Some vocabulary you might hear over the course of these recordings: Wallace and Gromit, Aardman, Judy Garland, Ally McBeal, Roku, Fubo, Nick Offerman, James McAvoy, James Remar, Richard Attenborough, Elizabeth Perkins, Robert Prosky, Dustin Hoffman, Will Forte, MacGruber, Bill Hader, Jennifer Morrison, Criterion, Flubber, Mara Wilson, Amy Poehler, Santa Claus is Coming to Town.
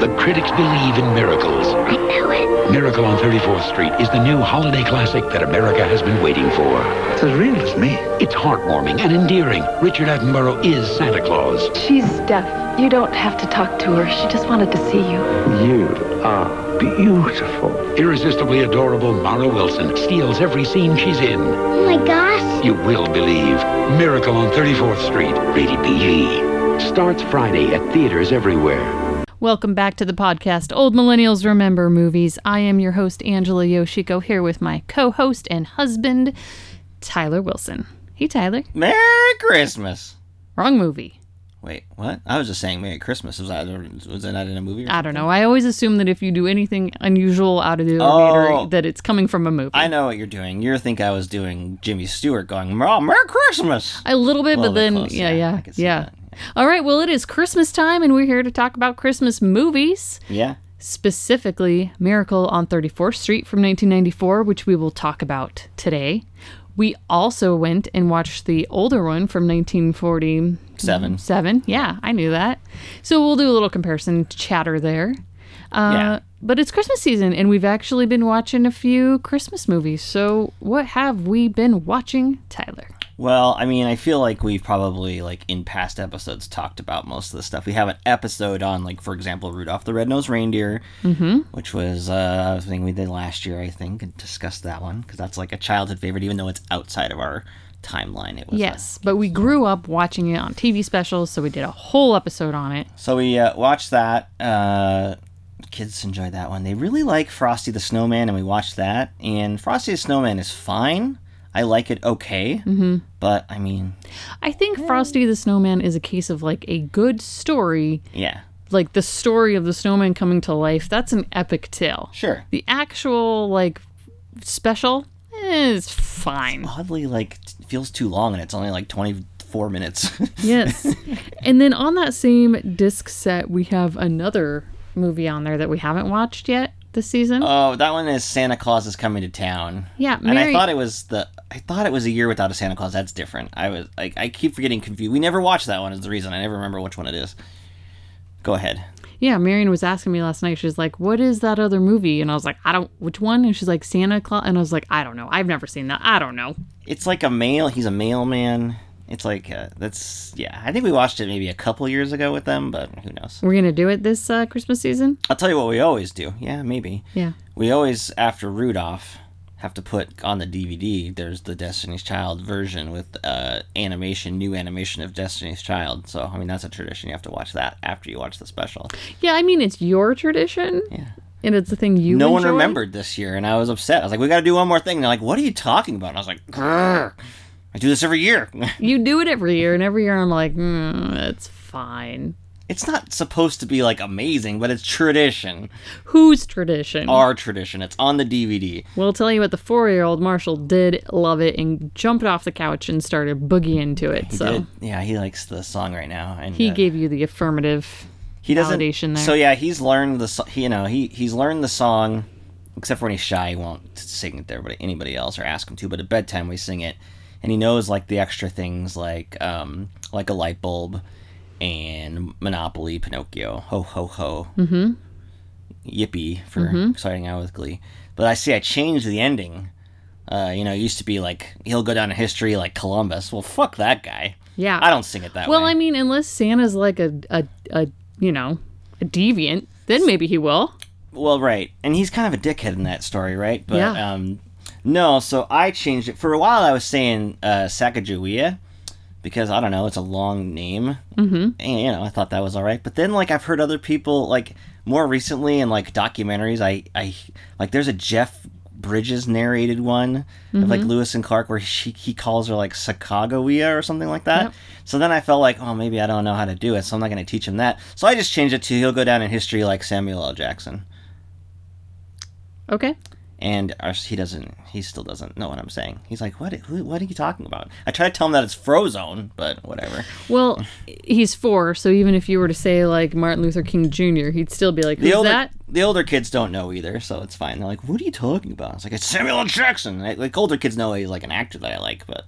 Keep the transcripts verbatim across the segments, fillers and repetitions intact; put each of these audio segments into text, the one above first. The critics believe in miracles. I knew it. Miracle on thirty-fourth street is the new holiday classic that America has been waiting for. It's as real as me. It's heartwarming and endearing. Richard Attenborough is Santa Claus. She's deaf. You don't have to talk to her. She just wanted to see you. You are beautiful. Irresistibly adorable Mara Wilson steals every scene she's in. Oh, my gosh. You will believe. Miracle on thirty-fourth street. Rated P G. Starts Friday at theaters everywhere. Welcome back to the podcast, Old Millennials Remember Movies. I am your host, Angela Yoshiko, here with my co-host and husband, Tyler Wilson. Hey, Tyler. Merry Christmas. Wrong movie. Wait, what? I was just saying Merry Christmas. Was that, was that not in a movie? Or I don't know. I always assume that if you do anything unusual out of the elevator, oh, that it's coming from a movie. I know what you're doing. You think I was doing Jimmy Stewart going, oh, Merry Christmas. A little bit, a little but bit then, close. yeah, yeah, yeah. yeah. That. All right, well, it is Christmas time, and we're here to talk about Christmas movies. Yeah. Specifically, Miracle on thirty-fourth street from nineteen ninety-four, which we will talk about today. We also went and watched the older one from nineteen forty-seven. Seven. Yeah, I knew that. So we'll do a little comparison chatter there. Uh, yeah. But it's Christmas season, and we've actually been watching a few Christmas movies. So what have we been watching, Tyler? Well, I mean, I feel like we've probably, like, in past episodes talked about most of the stuff. We have an episode on, like, for example, Rudolph the Red-Nosed Reindeer, mm-hmm. which was uh, a thing we did last year, I think, and discussed that one, because that's, like, a childhood favorite, even though it's outside of our timeline. It was Yes, a, but we grew up watching it on T V specials, so we did a whole episode on it. So we uh, watched that. Uh, kids enjoyed that one. They really like Frosty the Snowman, and we watched that, and Frosty the Snowman is fine. I like it okay, mm-hmm. but I mean... I think Frosty the Snowman is a case of, like, a good story. Yeah. Like, the story of the snowman coming to life, that's an epic tale. Sure. The actual, like, special is fine. It's oddly, like, feels too long, and it's only, like, twenty-four minutes. Yes. And then on that same disc set, we have another movie on there that we haven't watched yet this season. Oh, that one is Santa Claus is Coming to Town. Yeah, Mary... and I thought it was the I thought it was A Year Without a Santa Claus. That's different. I was like, I keep getting confused. We never watched that one. Is the reason I never remember which one it is. Go ahead. Yeah, Marion was asking me last night. She's like, "What is that other movie?" And I was like, "I don't. Which one?" And she's like, "Santa Claus." And I was like, "I don't know. I've never seen that. I don't know." It's like a mail. He's a mailman. It's like, uh, that's, yeah, I think we watched it maybe a couple years ago with them, but who knows. We're going to do it this uh, Christmas season? I'll tell you what we always do. Yeah, maybe. Yeah. We always, after Rudolph, have to put on the D V D, there's the Destiny's Child version with uh, animation, new animation of Destiny's Child. So, I mean, that's a tradition. You have to watch that after you watch the special. Yeah, I mean, it's your tradition. Yeah. And it's the thing you No enjoy? One remembered this year, and I was upset. I was like, we got to do one more thing. And they're like, what are you talking about? And I was like, grrr. I do this every year. You do it every year, and every year I'm like, mm, that's fine. It's not supposed to be, like, amazing, but it's tradition. Whose tradition? Our tradition. It's on the D V D. We'll tell you what, the four-year-old Marshall did love it and jumped off the couch and started boogieing to it. He so did. Yeah, he likes the song right now. And he uh, gave you the affirmative he validation there. So, yeah, he's learned the, you know, he, he's learned the song, except for when he's shy, he won't sing it to everybody, anybody else or ask him to, but at bedtime we sing it. And he knows, like, the extra things, like um, like a light bulb and Monopoly, Pinocchio, ho, ho, ho. Mm-hmm. Yippee for mm-hmm. starting out with Glee. But I see I changed the ending. Uh, you know, it used to be, like, he'll go down in history like Columbus. Well, fuck that guy. Yeah. I don't sing it that well, way. Well, I mean, unless Santa's, like, a, a, a, you know, a deviant, then maybe he will. Well, right. And he's kind of a dickhead in that story, right? But, yeah. Um, No, so I changed it. For a while, I was saying uh, Sacagawea because, I don't know, it's a long name. Mm-hmm. And, you know, I thought that was all right. But then, like, I've heard other people, like, more recently in, like, documentaries, I, I like, there's a Jeff Bridges narrated one mm-hmm. of, like, Lewis and Clark where she, he calls her, like, Sacagawea or something like that. Yep. So then I felt like, oh, maybe I don't know how to do it, so I'm not going to teach him that. So I just changed it to he'll go down in history like Samuel L. Jackson. Okay. And our, he doesn't, he still doesn't know what I'm saying. He's like, what who, What are you talking about? I try to tell him that it's Frozone, but whatever. Well, he's four, so even if you were to say, like, Martin Luther King Junior, he'd still be like, who's the older, that? The older kids don't know either, so it's fine. They're like, what are you talking about? It's like, it's Samuel L. Jackson. I, like, older kids know he's, like, an actor that I like, but...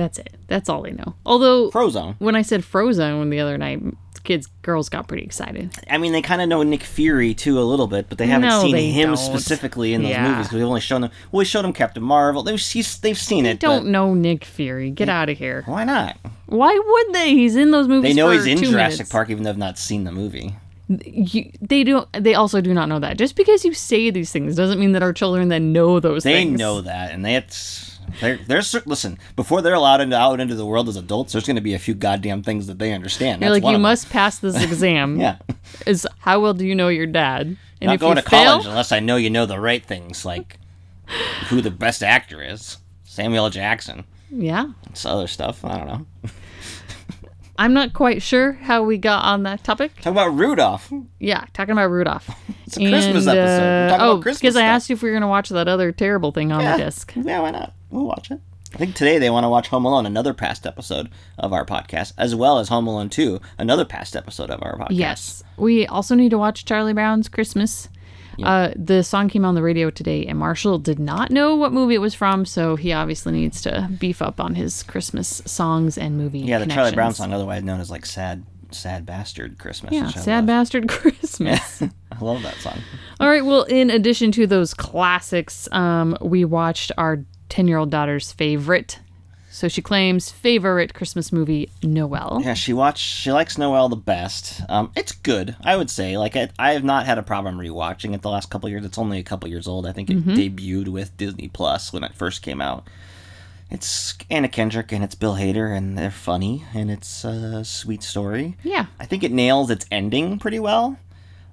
That's it. That's all they know. Although Frozone. When I said Frozone the other night, kids, girls got pretty excited. I mean, they kind of know Nick Fury too a little bit, but they haven't no, seen they him don't. specifically in those yeah. movies. We've only shown them. Well, we showed them Captain Marvel. They've they've seen they it. They don't but, know Nick Fury. Get out of here. Why not? Why would they? He's in those movies. They know for he's in Jurassic minutes. Park, even though they've not seen the movie. You, they do. They also do not know that. Just because you say these things doesn't mean that our children then know those they things. They know that, and that's. They're, they're listen. Before they're allowed into, out into the world as adults, there's going to be a few goddamn things that they understand. That's like, one you must pass this exam. yeah. Is how well do you know your dad? And not if going you to fail, college unless I know you know the right things, like who the best actor is, Samuel L. Jackson. Yeah. It's other stuff. I don't know. I'm not quite sure how we got on that topic. Talk about Rudolph. Yeah, talking about Rudolph. It's a and, Christmas episode. We're talking uh, about Christmas. Oh, because I asked you if we were going to watch that other terrible thing on yeah. the disc. Yeah, why not? We'll watch it. I think today they want to watch Home Alone, another past episode of our podcast, as well as Home Alone two, another past episode of our podcast. Yes. We also need to watch Charlie Brown's Christmas. Yeah. Uh, the song came on the radio today, and Marshall did not know what movie it was from, so he obviously needs to beef up on his Christmas songs and movie Yeah, the Charlie Brown song, otherwise known as like Sad Sad Bastard Christmas. Yeah, Sad Bastard Christmas. Yeah. I love that song. All right, well, in addition to those classics, um, we watched our ten-year-old daughter's favorite, so she claims, favorite Christmas movie, Noel. Yeah, she watched. She likes Noel the best. Um, it's good, I would say. Like, I, I have not had a problem rewatching it the last couple of years. It's only a couple years old. I think it mm-hmm. debuted with Disney Plus when it first came out. It's Anna Kendrick and it's Bill Hader, and they're funny, and it's a sweet story. Yeah, I think it nails its ending pretty well.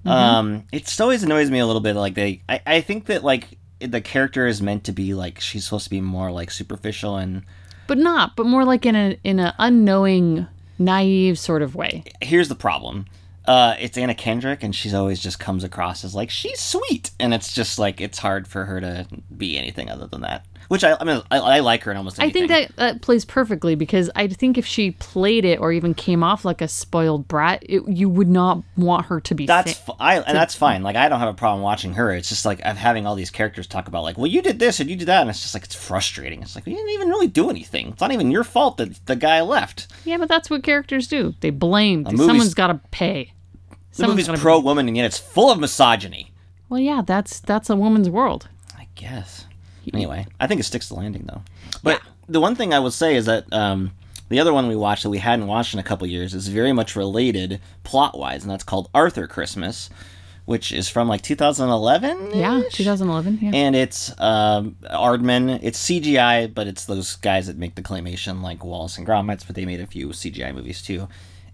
Mm-hmm. Um, it always annoys me a little bit. Like they, I, I think that like. The character is meant to be like she's supposed to be more like superficial and but not but more like in a in a unknowing, naive sort of way. Here's the problem. Uh it's Anna Kendrick, and she's always just comes across as like she's sweet, and it's just like it's hard for her to be anything other than that, which I I mean I, I like her in almost anything. I think that, that plays perfectly, because I think if she played it or even came off like a spoiled brat, it, you would not want her to be That's fi- I and to, that's fine. Like, I don't have a problem watching her. It's just like I'm having all these characters talk about like, well, you did this and you did that, and it's just like it's frustrating. It's like you didn't even really do anything. It's not even your fault that the guy left. Yeah, but that's what characters do. They blame. Someone's got to pay. The Someone's movie's pro-woman, and yet it's full of misogyny. Well, yeah, that's that's a woman's world. I guess. Anyway, I think it sticks the landing, though. But yeah. The one thing I will say is that um, the other one we watched that we hadn't watched in a couple years is very much related plot-wise, and that's called Arthur Christmas, which is from, like, two thousand eleven? Yeah, two thousand eleven, yeah. And it's um, Aardman. It's C G I, but it's those guys that make the claymation, like Wallace and Gromites, but they made a few C G I movies, too.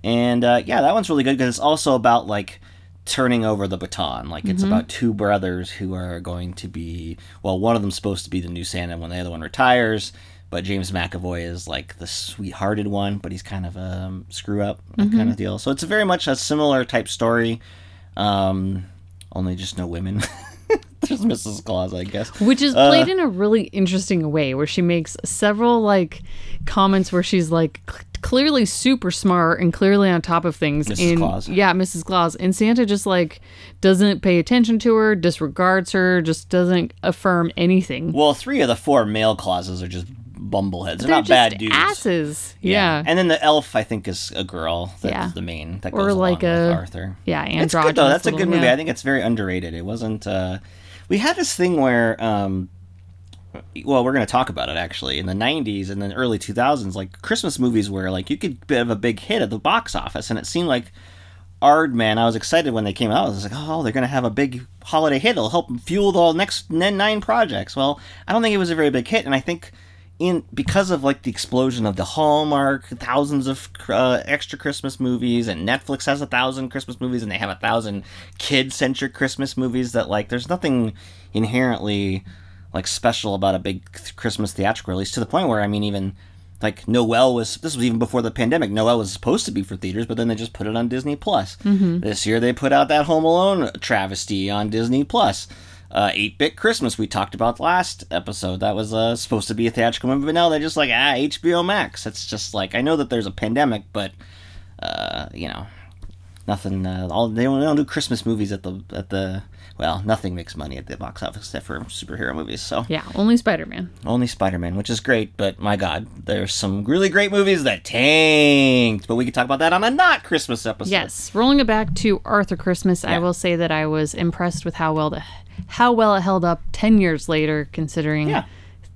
And, uh, yeah, that one's really good because it's also about, like, turning over the baton. Like, it's mm-hmm. about two brothers who are going to be, well, one of them's supposed to be the new Santa when the other one retires, but James McAvoy is, like, the sweethearted one, but he's kind of a um, screw-up mm-hmm. kind of deal. So it's a very much a similar type story, um, only just no women. There's Missus Claus, I guess. Which is played uh, in a really interesting way, where she makes several, like, comments where she's, like, cl- clearly super smart and clearly on top of things. Missus And, Claus. Yeah, Missus Claus. And Santa just, like, doesn't pay attention to her, disregards her, just doesn't affirm anything. Well, three of the four male Clauses are just bumbleheads. They're, They're not bad dudes. Asses. Yeah. yeah. And then the elf, I think, is a girl. That's yeah. the main. That goes or like along a, with Arthur. Yeah, androgynous. It's good, though. That's little, a good movie. Yeah. I think it's very underrated. It wasn't... Uh, we had this thing where, um, well, we're going to talk about it, actually, in the nineties and then early two thousands, like, Christmas movies were, like, you could have a big hit at the box office, and it seemed like Aardman, I was excited when they came out, I was like, oh, they're going to have a big holiday hit, it'll help fuel the next nine projects. Well, I don't think it was a very big hit, and I think... In because of like the explosion of the Hallmark, thousands of uh, extra Christmas movies, and Netflix has a thousand Christmas movies, and they have a thousand kid-centric Christmas movies. That like, there's nothing inherently like special about a big th- Christmas theatrical release. To the point where I mean, even like Noel was. This was even before the pandemic. Noel was supposed to be for theaters, but then they just put it on Disney Plus. Mm-hmm. This year they put out that Home Alone travesty on Disney Plus. Uh, eight-Bit Christmas we talked about last episode. That was uh, supposed to be a theatrical movie, but now they're just like, ah, H B O Max. It's just like, I know that there's a pandemic, but, uh, you know, nothing. Uh, all they don't, they don't do Christmas movies at the at the. Well, nothing makes money at the box office except for superhero movies. So yeah, only Spider-Man. Only Spider-Man, which is great, but my God, there's some really great movies that tanked. But we could talk about that on a not Christmas episode. Yes, rolling it back to Arthur Christmas, yeah. I will say that I was impressed with how well the how well it held up ten years later, considering yeah.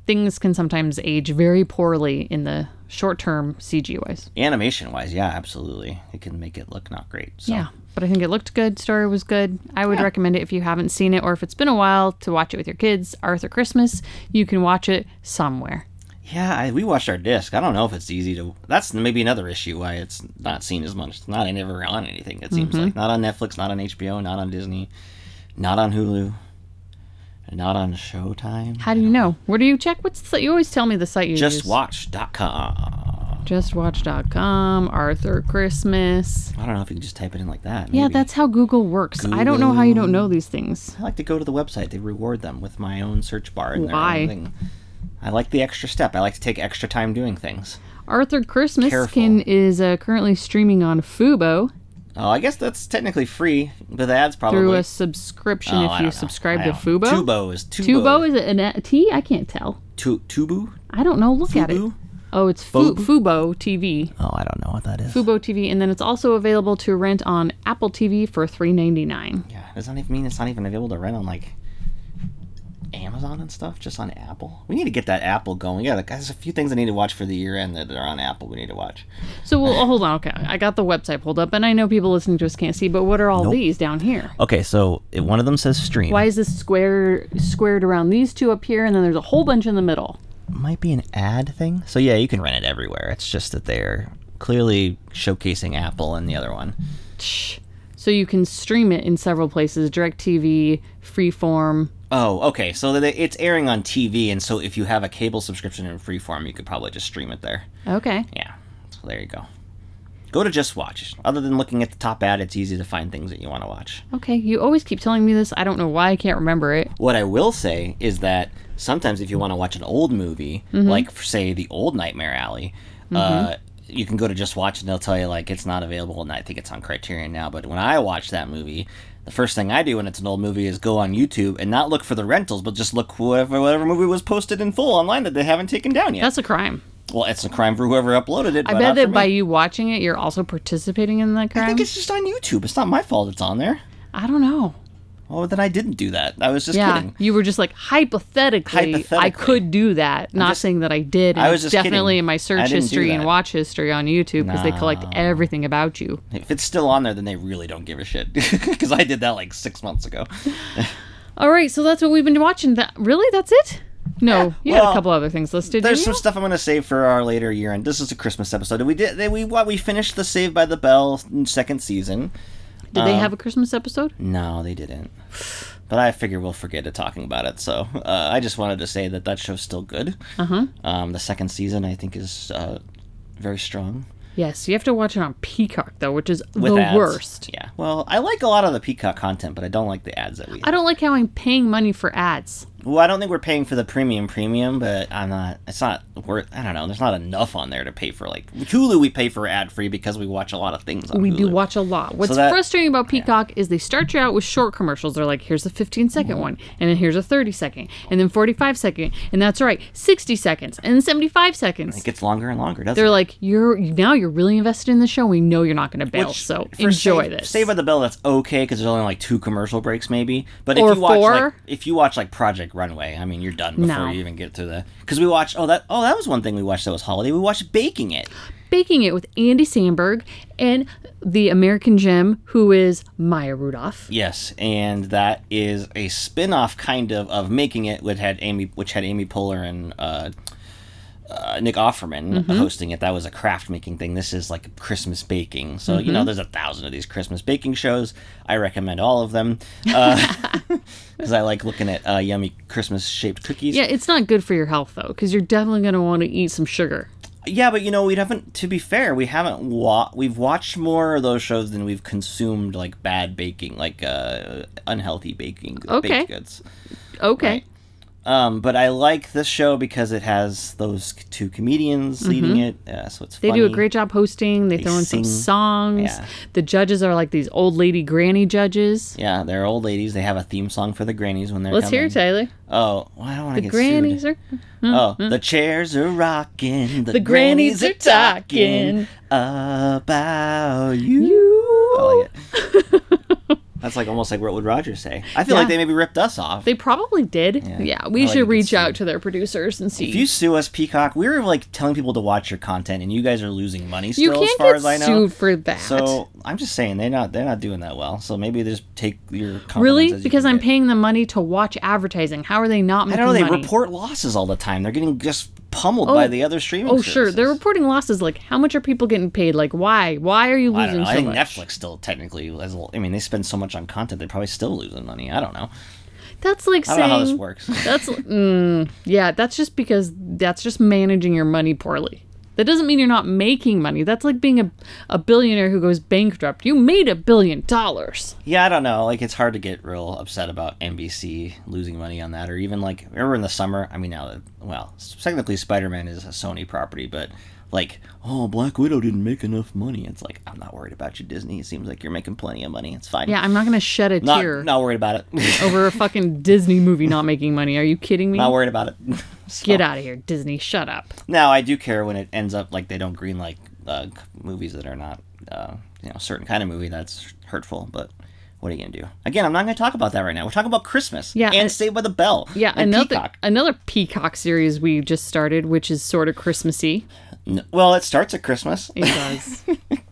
things can sometimes age very poorly in the short term C G wise. Animation wise, yeah, absolutely. It can make it look not great. So. Yeah. But I think it looked good. Story was good. I would yeah. recommend it if you haven't seen it or if it's been a while to watch it with your kids. Arthur Christmas. You can watch it somewhere. Yeah, I, we watched our disc. I don't know if it's easy to... That's maybe another issue why it's not seen as much. It's not ever on anything, it seems mm-hmm. like. Not on Netflix, not on H B O, not on Disney, not on Hulu, not on Showtime. How do you know? Where do you check? What's the site? You always tell me the site you use. Justwatch dot com. Justwatch dot com, Arthur Christmas. I don't know if you can just type it in like that. Maybe. Yeah, that's how Google works. Google. I don't know how you don't know these things. I like to go to the website. They reward them with my own search bar. And Why? Their own thing. I like the extra step. I like to take extra time doing things. Arthur Christmas can, is uh, currently streaming on Fubo. Oh, I guess that's technically free, but the ads probably. Through a subscription oh, if you know. subscribe to Fubo. Tubo is Tubo. Tubo is an a T? I can't tell. Tu- Tubu? I don't know. Look Fubu? at it. Oh, it's Fu- Fubo T V. Oh, I don't know what that is. Fubo T V, and then it's also available to rent on Apple T V for three dollars and ninety-nine cents. Yeah, does that even mean it's not even available to rent on, like, Amazon and stuff? Just on Apple? We need to get that Apple going. Yeah, like, there's a few things I need to watch for the year end that are on Apple we need to watch. So, well, hold on. Okay, I got the website pulled up, and I know people listening to us can't see, but what are all nope. these down here? Okay, so it, one of them says stream. Why is this square squared around these two up here, and then there's a whole bunch in the middle? Might be an ad thing. So yeah, you can rent it everywhere. It's just that they're clearly showcasing Apple and the other one. So you can stream it in several places. DirecTV, Freeform. Oh, okay. So it's airing on T V, and so if you have a cable subscription in Freeform, you could probably just stream it there. Okay. Yeah. So there you go. Go to Just Watch. Other than looking at the top ad, it's easy to find things that you want to watch. Okay, you always keep telling me this. I don't know why I can't remember it. What I will say is that sometimes if you want to watch an old movie, mm-hmm. like, say, the old Nightmare Alley, mm-hmm. uh, you can go to Just Watch and they'll tell you, like, it's not available, and I think it's on Criterion now. But when I watch that movie, the first thing I do when it's an old movie is go on YouTube and not look for the rentals, but just look whoever whatever movie was posted in full online that they haven't taken down yet. That's a crime. Well, it's a crime for whoever uploaded it. I bet that by you watching it, you're also participating in that crime. I think it's just on YouTube. It's not my fault it's on there. I don't know. Well, then I didn't do that. I was just yeah, kidding. You were just like, hypothetically, hypothetically. I could do that. I'm not just, saying that I did. I was just definitely kidding. In my search history and watch history on YouTube because no. they collect everything about you. If it's still on there, then they really don't give a shit because I did that like six months ago. All right, so that's what we've been watching. That Really? That's it? No, you well, had a couple other things listed. There's some stuff I'm going to save for our later year end. This is a Christmas episode. We did we we finished the Saved by the Bell second season. Did um, they have a Christmas episode? No, they didn't. But I figure we'll forget it talking about it. So uh, I just wanted to say that that show's still good. Uh huh. Um, the second season I think is uh, very strong. Yes, you have to watch it on Peacock, though, which is With the ads. worst. Yeah. Well, I like a lot of the Peacock content, but I don't like the ads that we have. I don't like how I'm paying money for ads. Well, I don't think we're paying for the premium premium, but I'm not, it's not worth, I don't know, there's not enough on there to pay for, like, Hulu we pay for ad-free because we watch a lot of things on we Hulu. We do watch a lot. What's so that, frustrating about Peacock yeah. is they start you out with short commercials. They're like, here's a fifteen-second mm-hmm. one, and then here's a thirty-second, and then forty-five-second, and that's right, sixty seconds, and then seventy-five seconds. And it gets longer and longer, doesn't They're it? They're like, you're now you're really invested in the show. We know you're not going to bail, Which, so enjoy Save, this. Saved by the Bell, that's okay, because there's only, like, two commercial breaks, maybe. But if or you watch, four. Like, if you watch, like, Project Runway. I mean, you're done before no. you even get to the. Because we watched. Oh, that. Oh, that was one thing we watched. That was holiday. We watched Baking It. Baking It with Andy Samberg and the American Gem, who is Maya Rudolph. Yes, and that is a spin-off kind of of Making It, which had Amy, which had Amy Poehler and uh, uh, Nick Offerman mm-hmm. hosting it. That was a craft making thing. This is like Christmas baking. So mm-hmm. you know, there's a thousand of these Christmas baking shows. I recommend all of them. Uh, Because I like looking at uh, yummy Christmas-shaped cookies. Yeah, it's not good for your health, though, because you're definitely going to want to eat some sugar. Yeah, but, you know, we haven't, to be fair, we haven't, wa- we've watched more of those shows than we've consumed, like, bad baking, like, uh, unhealthy baking, okay. baked goods. Okay. Right? Um, but I like this show because it has those two comedians mm-hmm. leading it, uh, so it's they funny. They do a great job hosting. They, they throw in sing. some songs. Yeah. The judges are like these old lady granny judges. Yeah, they're old ladies. They have a theme song for the grannies when they're Let's coming. Let's hear it, Tyler. Oh, well, I don't want to get grannies sued. Are... Oh, mm-hmm. The chairs are rocking. The, the grannies, grannies are talking about you. you. I like it. That's like almost like what would Roger say. I feel yeah. like they maybe ripped us off. They probably did. Yeah, yeah we I should like reach out to their producers and see. If you sue us, Peacock, we were like telling people to watch your content, and you guys are losing money still. You can't as far get as I know, sued for that. So I'm just saying they're not they're not doing that well. So maybe they just take your compliments really as you because I'm get. paying them money to watch advertising. How are they not making money? I don't know. They money? report losses all the time. They're getting just pummeled oh, by the other streaming. Oh services. Sure, they're reporting losses. Like how much are people getting paid? Like why? Why are you losing? I don't know. So I think much? Netflix still technically as well. I mean, they spend so much on content, they're probably still losing money. I don't know. That's like I saying. I don't know how this works. That's mm, yeah. That's just because that's just managing your money poorly. That doesn't mean you're not making money. That's like being a a billionaire who goes bankrupt. You made a billion dollars. Yeah, I don't know. Like it's hard to get real upset about N B C losing money on that, or even like remember in the summer. I mean, now well, technically Spider-Man is a Sony property, but. Like, oh, Black Widow didn't make enough money. It's like, I'm not worried about you, Disney. It seems like you're making plenty of money. It's fine. Yeah, I'm not going to shed a not, tear. Not worried about it. Over a fucking Disney movie not making money. Are you kidding me? Not worried about it. So, get out of here, Disney. Shut up. Now, I do care when it ends up like they don't greenlight uh, movies that are not, uh, you know, a certain kind of movie. That's hurtful, but... What are you going to do? Again, I'm not going to talk about that right now. We're talking about Christmas yeah, and Saved by the Bell. Yeah, and another Peacock. another Peacock series we just started, which is sort of Christmassy. No, well, it starts at Christmas. It does.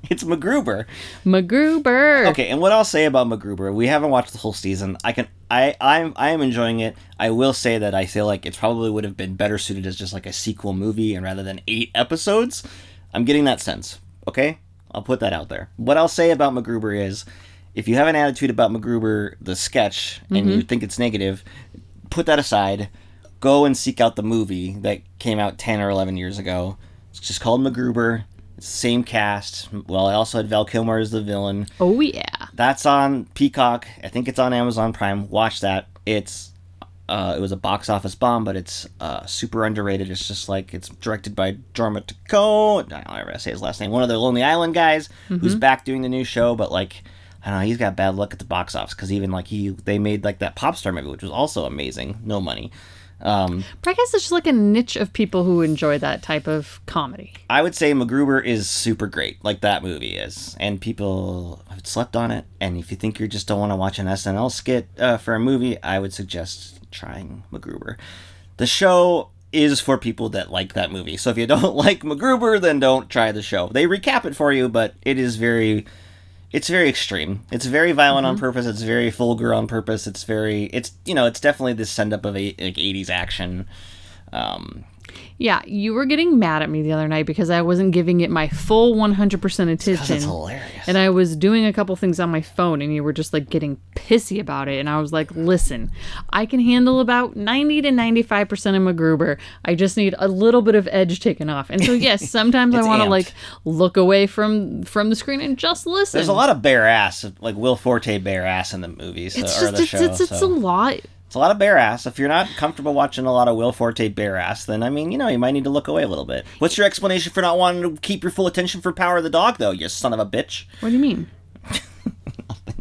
It's MacGruber. MacGruber. Okay, and what I'll say about MacGruber, we haven't watched the whole season. I can, I, I'm, I am enjoying it. I will say that I feel like it probably would have been better suited as just like a sequel movie, and rather than eight episodes, I'm getting that sense. Okay, I'll put that out there. What I'll say about MacGruber is. If you have an attitude about MacGruber, the sketch, and mm-hmm. you think it's negative, put that aside. Go and seek out the movie that came out ten or eleven years ago. It's just called MacGruber. It's the same cast. Well, I also had Val Kilmer as the villain. Oh, yeah. That's on Peacock. I think it's on Amazon Prime. Watch that. It's uh, it was a box office bomb, but it's uh, super underrated. It's just like it's directed by Dermot Taco. I don't know how to say his last name. One of the Lonely Island guys mm-hmm. who's back doing the new show, but like... I don't know, he's got bad luck at the box office because even like he, they made like that pop star movie, which was also amazing. No money. Um, but I guess it's just like a niche of people who enjoy that type of comedy. I would say MacGruber is super great, like that movie is, and people have slept on it. And if you think you just don't want to watch an S N L skit uh, for a movie, I would suggest trying MacGruber. The show is for people that like that movie. So if you don't like MacGruber, then don't try the show. They recap it for you, but it is very. It's very extreme. It's very violent mm-hmm. on purpose. It's very vulgar on purpose. It's very, it's, you know, it's definitely this send up of a, like eighties action. Um, yeah, you were getting mad at me the other night because I wasn't giving it my full one hundred percent attention. It's hilarious. And I was doing a couple things on my phone and you were just like getting pissy about it. And I was like, listen, I can handle about ninety to ninety-five percent of MacGruber. I just need a little bit of edge taken off. And so, yes, sometimes I want to like look away from, from the screen and just listen. There's a lot of bare ass, like Will Forte bare ass in the movies so, it's just, or the it's, show. It's, it's so. a lot. It's a lot of bare ass. If you're not comfortable watching a lot of Will Forte bare ass, then, I mean, you know, you might need to look away a little bit. What's your explanation for not wanting to keep your full attention for Power of the Dog, though, you son of a bitch? What do you mean? Nothing.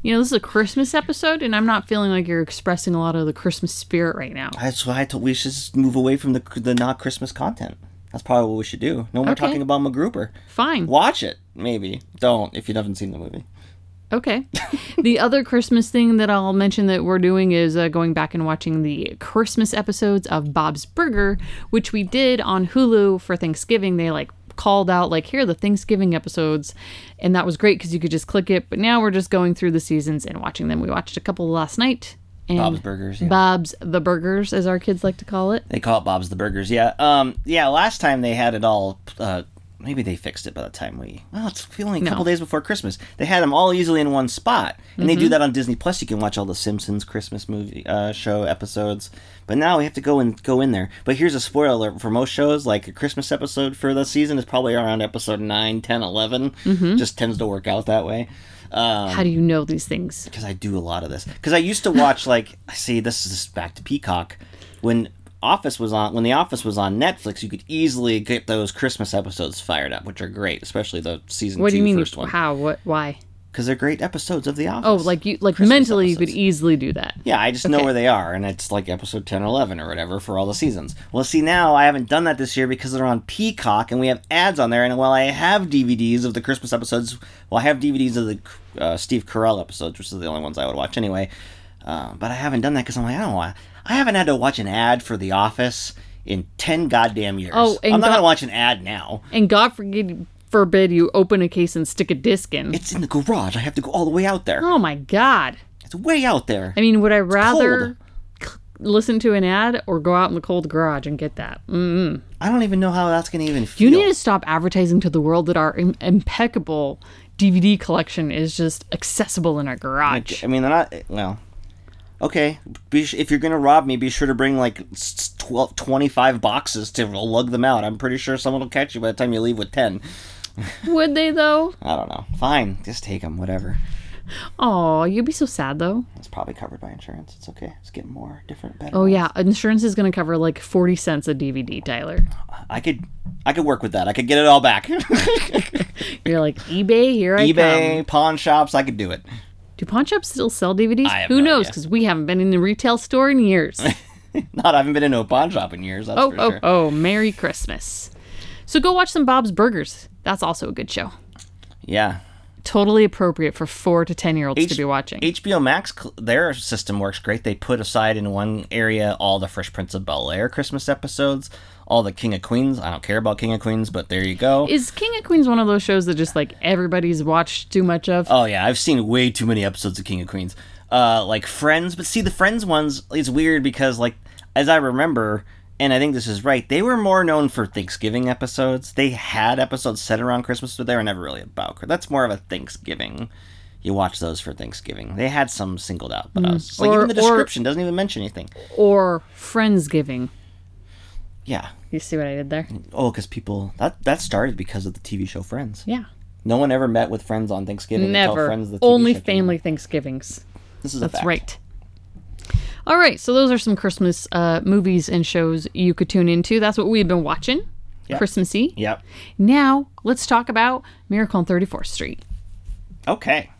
You know, this is a Christmas episode, and I'm not feeling like you're expressing a lot of the Christmas spirit right now. That's why I told we should just move away from the the not Christmas content. That's probably what we should do. No more okay. talking about MacGruber. Fine. Watch it, maybe. Don't, if you haven't seen the movie. Okay. The other Christmas thing that I'll mention that we're doing is uh, going back and watching the Christmas episodes of Bob's Burger, which we did on Hulu for Thanksgiving. They like called out like, here are the Thanksgiving episodes. And that was great because you could just click it. But now we're just going through the seasons and watching them. We watched a couple last night. And Bob's Burgers. Yeah. Bob's the Burgers, as our kids like to call it. They call it Bob's the Burgers. Yeah. Um, yeah. Last time they had it all... Uh, Maybe they fixed it by the time we... Well, it's only a no. couple days before Christmas. They had them all easily in one spot. And mm-hmm. they do that on Disney Plus. You can watch all the Simpsons Christmas movie uh, show episodes. But now we have to go and go in there. But here's a spoiler alert for most shows. Like, a Christmas episode for the season is probably around episode nine, ten, eleven. Mm-hmm. Just tends to work out that way. Um, How do you know these things? Because I do a lot of this. Because I used to watch, like... See, this is back to Peacock. when Office was on, when The Office was on Netflix, you could easily get those Christmas episodes fired up, which are great, especially the season what two do you mean, first one. How? What? Why? Because they're great episodes of The Office. Oh, like you, like Christmas mentally, episodes. You could easily do that. Yeah, I just okay. know where they are, and it's like episode ten or eleven or whatever for all the seasons. Well, see, now I haven't done that this year because they're on Peacock, and we have ads on there. And while I have D V Ds of the Christmas episodes, well, I have D V Ds of the uh, Steve Carell episodes, which is the only ones I would watch anyway. Uh, but I haven't done that because I'm like, I don't want. I haven't had to watch an ad for The Office in ten goddamn years. Oh, and I'm not God- gonna watch an ad now. And God forgive. Forbid you open a case and stick a disc in. It's in the garage. I have to go all the way out there. Oh my God. It's way out there. I mean, would I it's rather cold. listen to an ad or go out in the cold garage and get that? Mm-mm. I don't even know how that's going to even feel. You need to stop advertising to the world that our im- impeccable D V D collection is just accessible in our garage. I mean, they're not, well, okay. Be sh- if you're going to rob me, be sure to bring like twelve, twenty-five boxes to lug them out. I'm pretty sure someone will catch you by the time you leave with ten. Would they, though? I don't know. Fine. Just take them. Whatever. Aw, you'd be so sad, though. It's probably covered by insurance. It's okay. Let's get more different, better. Oh, ones. Yeah. Insurance is going to cover, like, forty cents a D V D, Tyler. I could I could work with that. I could get it all back. You're like, eBay, here I eBay, come. eBay, pawn shops, I could do it. Do pawn shops still sell D V Ds? I have Who no knows? Because we haven't been in the retail store in years. Not I haven't been in no pawn shop in years, that's oh, for oh, sure. Oh, oh, Merry Christmas. So go watch some Bob's Burgers. That's also a good show. Yeah. Totally appropriate for four to ten-year-olds H- to be watching. H B O Max, their system works great. They put aside in one area all the Fresh Prince of Bel-Air Christmas episodes, all the King of Queens. I don't care about King of Queens, but there you go. Is King of Queens one of those shows that just, like, everybody's watched too much of? Oh, yeah. I've seen way too many episodes of King of Queens. Uh, like, Friends. But see, the Friends ones, it's weird because, like, as I remember... And I think this is right. They were more known for Thanksgiving episodes. They had episodes set around Christmas, but they were never really about Christmas. That's more of a Thanksgiving. You watch those for Thanksgiving. They had some singled out, but mm. I was just, or, like, even the description or, doesn't even mention anything. Or Friendsgiving. Yeah. You see what I did there? Oh, because people... That, that started because of the T V show Friends. Yeah. No one ever met with friends on Thanksgiving. Never. Friends the T V Only show family came. Thanksgivings. This is That's a fact. That's right. All right, so those are some Christmas uh, movies and shows you could tune into. That's what we've been watching, yep. Christmassy. Yep. Now, let's talk about Miracle on thirty-fourth Street. Okay.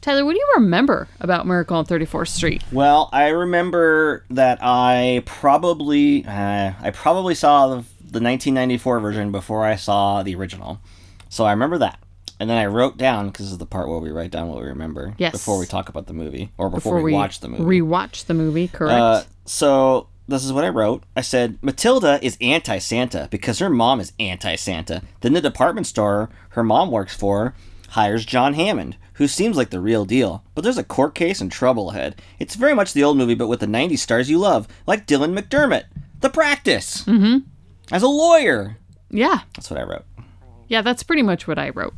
Tyler, what do you remember about Miracle on thirty-fourth Street? Well, I remember that I probably uh, I probably saw the, the nineteen ninety-four version before I saw the original. So I remember that. And then I wrote down, because this is the part where we write down what we remember yes. before we talk about the movie, or before, before we, we watch the movie. Rewatch the movie, correct. Uh, so this is what I wrote. I said, Matilda is anti-Santa because her mom is anti-Santa. Then the department store her mom works for hires John Hammond, who seems like the real deal. But there's a court case and trouble ahead. It's very much the old movie, but with the nineties stars you love, like Dylan McDermott, The Practice, mm-hmm. as a lawyer. Yeah. That's what I wrote. Yeah, that's pretty much what I wrote.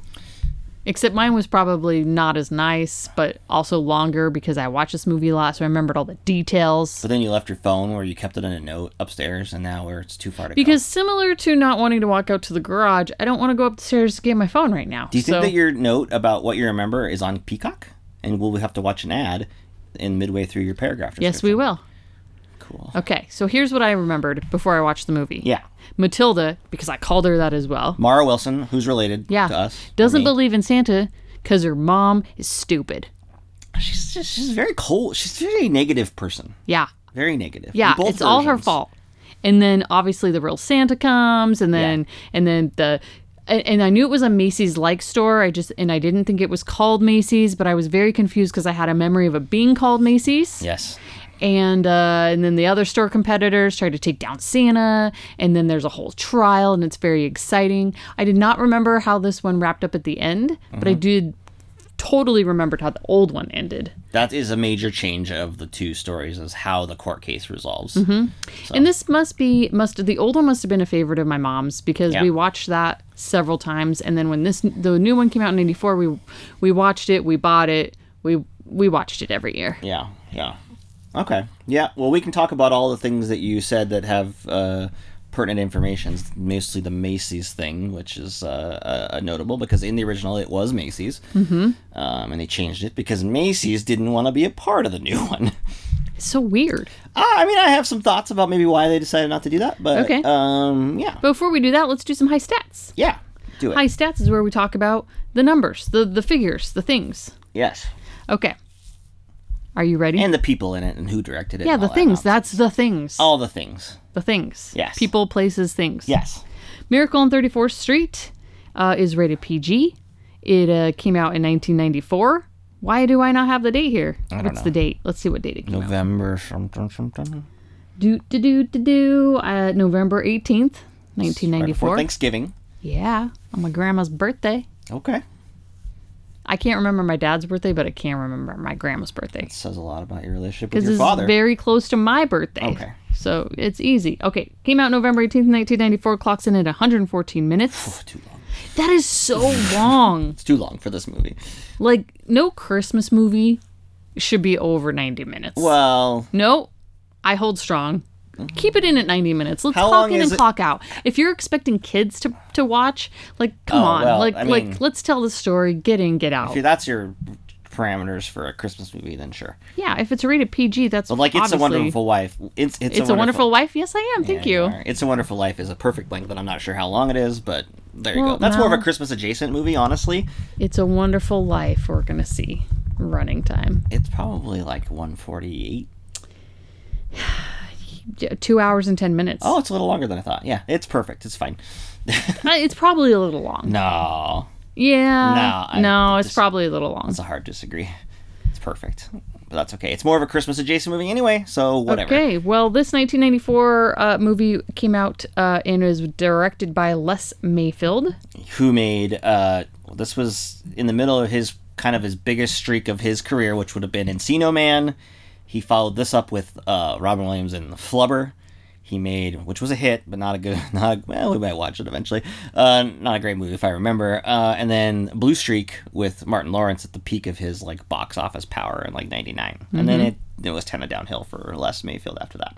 Except mine was probably not as nice, but also longer because I watched this movie a lot, so I remembered all the details. But then you left your phone or you kept it in a note upstairs, and now where it's too far to because go. Because similar to not wanting to walk out to the garage, I don't want to go upstairs to get my phone right now. Do you so... think that your note about what you remember is on Peacock? And will we have to watch an ad in midway through your paragraph? Yes, we will. Cool. Okay, so here's what I remembered before I watched the movie. Yeah. Matilda, because I called her that as well. Mara Wilson, who's related yeah. to us. Doesn't believe in Santa because her mom is stupid. She's just, she's very cold. She's a very negative person. Yeah. Very negative. Yeah, it's versions. All her fault. And then obviously the real Santa comes, and then yeah. and then the and I knew it was a Macy's like store. I just and I didn't think it was called Macy's, but I was very confused because I had a memory of it being called Macy's. Yes. And uh, and then the other store competitors try to take down Santa, and then there's a whole trial, and it's very exciting. I did not remember how this one wrapped up at the end, mm-hmm. but I did totally remember how the old one ended. That is a major change of the two stories, is how the court case resolves. Mm-hmm. So. And this must be, must the old one must have been a favorite of my mom's, because yeah. we watched that several times, and then when this the new one came out in ninety-four, we we watched it, we bought it, we we watched it every year. Yeah, yeah. Okay. Yeah. Well, we can talk about all the things that you said that have uh, pertinent information, mostly the Macy's thing, which is uh, uh, notable because in the original it was Macy's, mm-hmm. um, and they changed it because Macy's didn't want to be a part of the new one. It's so weird. Uh, I mean, I have some thoughts about maybe why they decided not to do that, but okay. um, yeah. Before we do that, let's do some high stats. Yeah, do it. High stats is where we talk about the numbers, the, the figures, the things. Yes. Okay. Are you ready? And the people in it and who directed it. Yeah, the things. That That's the things. All the things. The things. Yes. People, places, things. Yes. Miracle on thirty-fourth Street uh, is rated P G. It uh, came out in nineteen ninety-four. Why do I not have the date here? I don't What's know. the date? Let's see what date it came November out. November something something. Do do do do do. Uh, November eighteenth, nineteen ninety-four. Right before Thanksgiving. Yeah, on my grandma's birthday. Okay. I can't remember my dad's birthday, but I can remember my grandma's birthday. It says a lot about your relationship with your father. Because it's very close to my birthday. Okay. So it's easy. Okay. Came out November eighteenth, nineteen ninety-four. Clocks in at one hundred fourteen minutes. Oh, too long. That is so long. It's too long for this movie. Like, no Christmas movie should be over ninety minutes. Well. No. I hold strong. Keep it in at ninety minutes. Let's How clock in and it? clock out. If you're expecting kids to, to watch, like, come oh, on. Well, like, I mean, like, let's tell the story. Get in, get out. If that's your parameters for a Christmas movie, then sure. Yeah, if it's rated P G, that's well, like It's a Wonderful Life. It's, it's, it's a, wonderful, a Wonderful Life? Yes, I am. Thank yeah, you. you are. It's a Wonderful Life is a perfect length, but I'm not sure how long it is, but there you well, go. That's no. more of a Christmas-adjacent movie, honestly. It's a Wonderful Life we're going to see running time. It's probably like one forty-eight. Two hours and ten minutes. Oh, it's a little longer than I thought. Yeah, it's perfect. It's fine. It's probably a little long. No. Yeah. No. I no, it's dis- probably a little long. That's a hard disagree. It's perfect. But that's okay. It's more of a Christmas adjacent movie anyway, so whatever. Okay, well, this nineteen ninety-four uh, movie came out uh, and was directed by Les Mayfield. Who made, uh, this was in the middle of his, kind of his biggest streak of his career, which would have been Encino Man. He followed this up with uh, Robin Williams in Flubber. He made, which was a hit, but not a good, not a, well, we might watch it eventually. Uh, not a great movie if I remember. Uh, and then Blue Streak with Martin Lawrence at the peak of his like box office power in like ninety-nine. Mm-hmm. And then it, it was kind of downhill for Les Mayfield after that.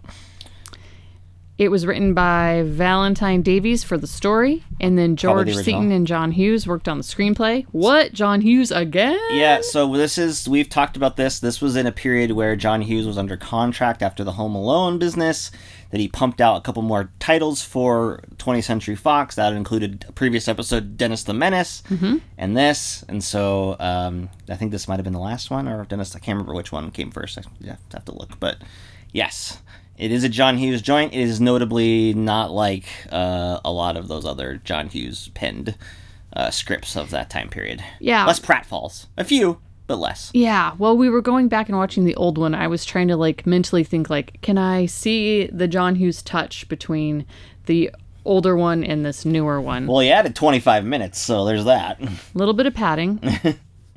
It was written by Valentine Davies for the story, and then George the Seaton and John Hughes worked on the screenplay. What? John Hughes again? Yeah, so this is, we've talked about this. This was in a period where John Hughes was under contract after the Home Alone business, that he pumped out a couple more titles for twentieth century fox. That included a previous episode, Dennis the Menace, mm-hmm. and this. And so um, I think this might have been the last one, or Dennis, I can't remember which one came first. I have to look, but yes. It is a John Hughes joint. It is notably not like uh, a lot of those other John Hughes penned uh, scripts of that time period. Yeah. Less pratfalls. A few, but less. Yeah. Well, we were going back and watching the old one. I was trying to like mentally think like, can I see the John Hughes touch between the older one and this newer one? Well, he added twenty-five minutes, so there's that. A little bit of padding.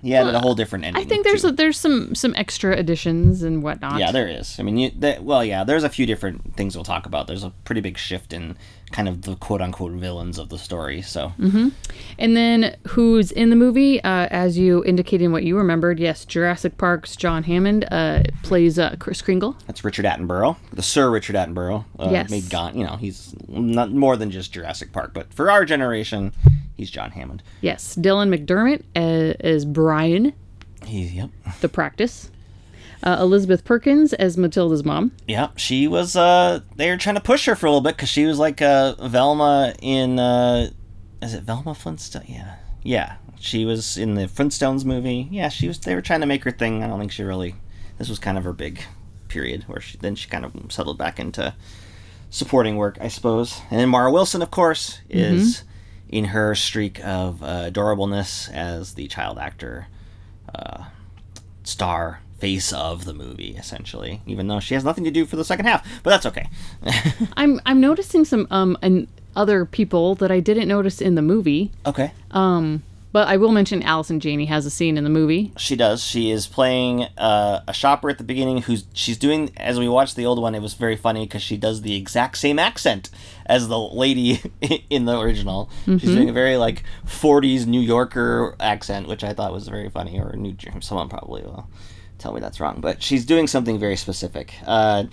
Yeah, well, a whole different ending. I think there's a, there's some, some extra additions and whatnot. Yeah, there is. I mean, you, they, well, yeah, there's a few different things we'll talk about. There's a pretty big shift in kind of the quote-unquote villains of the story, so. Mm-hmm. And then who's in the movie, uh, as you indicated in what you remembered, yes, Jurassic Park's John Hammond uh, plays uh, Chris Kringle. That's Richard Attenborough, the Sir Richard Attenborough. Uh, yes. Made Gone, you know, he's not more than just Jurassic Park, but for our generation... He's John Hammond. Yes. Dylan McDermott as, as Brian. He, yep. The Practice. Uh, Elizabeth Perkins as Matilda's mom. Yeah. She was, uh, they were trying to push her for a little bit because she was like uh, Velma in, uh, is it Velma Flintstone? Yeah. Yeah. She was in the Flintstones movie. Yeah. She was, they were trying to make her thing. I don't think she really, this was kind of her big period where she, then she kind of settled back into supporting work, I suppose. And then Mara Wilson, of course, is. Mm-hmm. In her streak of uh, adorableness as the child actor, uh, star, face of the movie, essentially. Even though she has nothing to do for the second half, but that's okay. I'm I'm noticing some um and other people that I didn't notice in the movie. Okay. Um, but I will mention Allison Janney has a scene in the movie. She does. She is playing uh, a shopper at the beginning. Who's she's doing? As we watched the old one, it was very funny because she does the exact same accent as the lady in the original. Mm-hmm. She's doing a very, like, forties New Yorker accent, which I thought was very funny, or New Jersey. Someone probably will tell me that's wrong, but she's doing something very specific. Uh,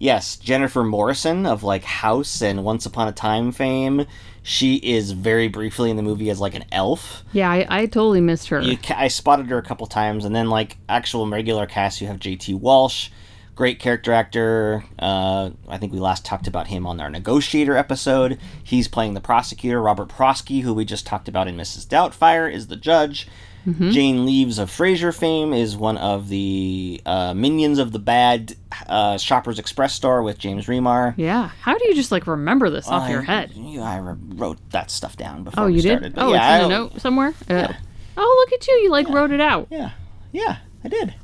yes, Jennifer Morrison of, like, House and Once Upon a Time fame. She is very briefly in the movie as, like, an elf. Yeah, I, I totally missed her. You ca- I spotted her a couple times, and then, like, actual regular cast, you have J T Walsh, Great character actor. Uh, I think we last talked about him on our Negotiator episode. He's playing the prosecutor. Robert Prosky, who we just talked about in Missus Doubtfire, is the judge. Mm-hmm. Jane Leeves of Frasier fame is one of the uh, minions of the bad uh, Shoppers Express store with James Remar. Yeah. How do you just, like, remember this well, off I, your head? You, I wrote that stuff down before oh, we started. But oh, you did? Oh, it's in a note somewhere? Uh, yeah. Oh, look at you. You, like, yeah. wrote it out. Yeah. Yeah, I did.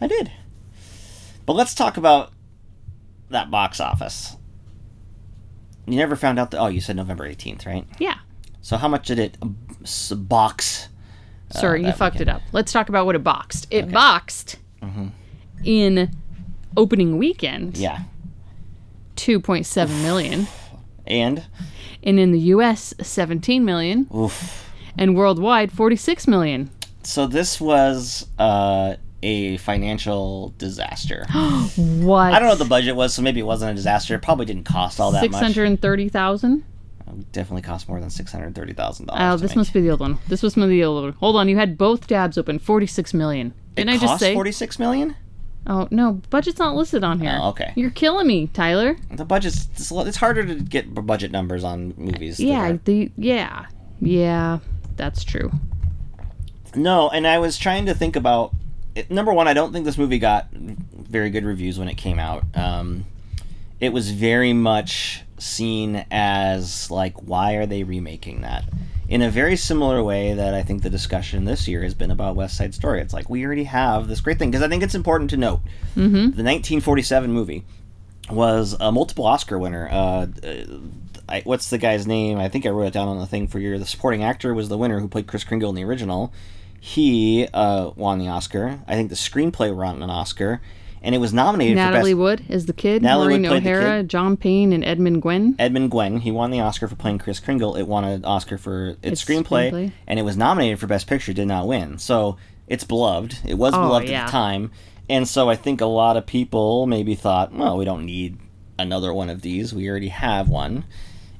I did. But let's talk about that box office. You never found out that... Oh, you said November eighteenth, right? Yeah. So how much did it box? Uh, Sorry, you fucked weekend. it up. Let's talk about what it boxed. It okay. boxed mm-hmm. in opening weekend. Yeah. two point seven million. And? And in the U S, seventeen million. Oof. And worldwide, forty-six million. So this was... Uh, a financial disaster. What? I don't know what the budget was, so maybe it wasn't a disaster. It probably didn't cost all that much. six hundred thirty thousand dollars? It definitely cost more than six hundred thirty thousand dollars. Oh, this make. must be the old one. This must be the old one. Hold on, you had both tabs open. forty-six million dollars. Didn't I just say? It cost forty-six million dollars? Oh, no. Budget's not listed on here. Oh, okay. You're killing me, Tyler. The budget's... It's harder to get budget numbers on movies. Yeah, the, yeah. Yeah, that's true. No, and I was trying to think about... Number one, I don't think this movie got very good reviews when it came out. Um, it was very much seen as, like, why are they remaking that? In a very similar way that I think the discussion this year has been about West Side Story. It's like, we already have this great thing. Because I think it's important to note, mm-hmm. the nineteen forty-seven movie was a multiple Oscar winner. Uh, I, what's the guy's name? I think I wrote it down on the thing for your... The supporting actor was the winner who played Chris Kringle in the original. He uh, won the Oscar. I think the screenplay won an Oscar, and it was nominated Natalie for Best... Natalie Wood is the kid. Natalie Wood played O'Hara, the kid. John Payne, and Edmund Gwen. Edmund Gwen. He won the Oscar for playing Chris Kringle. It won an Oscar for its, its screenplay, screenplay, and it was nominated for Best Picture. Did not win. So it's beloved. It was oh, beloved yeah. at the time, and so I think a lot of people maybe thought, well, we don't need another one of these. We already have one,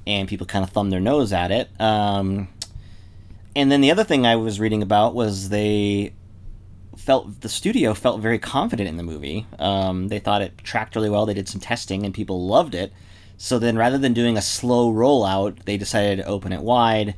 and people kind of thumbed their nose at it. Um... And then the other thing I was reading about was they felt, the studio felt very confident in the movie. Um, they thought it tracked really well. They did some testing and people loved it. So then rather than doing a slow rollout, they decided to open it wide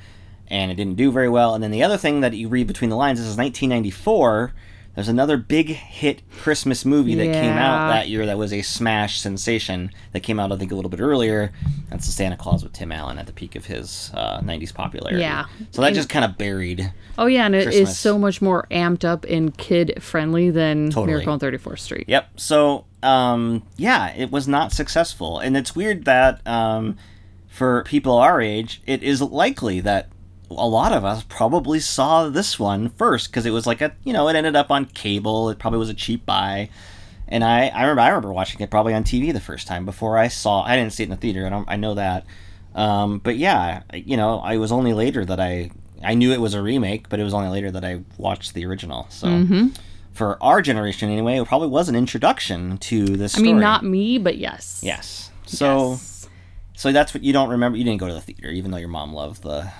and it didn't do very well. And then the other thing that you read between the lines, this is nineteen ninety-four. There's another big hit Christmas movie that yeah. came out that year that was a smash sensation that came out, I think, a little bit earlier. That's the Santa Claus with Tim Allen at the peak of his uh, nineties popularity. Yeah. So that and, just kind of buried Oh, yeah, and Christmas. It is so much more amped up and kid-friendly than totally. Miracle on thirty-fourth Street. Yep. So, um, yeah, it was not successful. And it's weird that um, for people our age, it is likely that a lot of us probably saw this one first because it was like a, you know, it ended up on cable. It probably was a cheap buy. And I, I remember I remember watching it probably on T V the first time before I saw, I didn't see it in the theater. I don't, I know that. Um, but yeah, you know, I was only later that I, I knew it was a remake, but it was only later that I watched the original. So mm-hmm. for our generation anyway, it probably was an introduction to this story. I mean, not me, but yes. Yes. So, yes. so that's what you don't remember. You didn't go to the theater, even though your mom loved the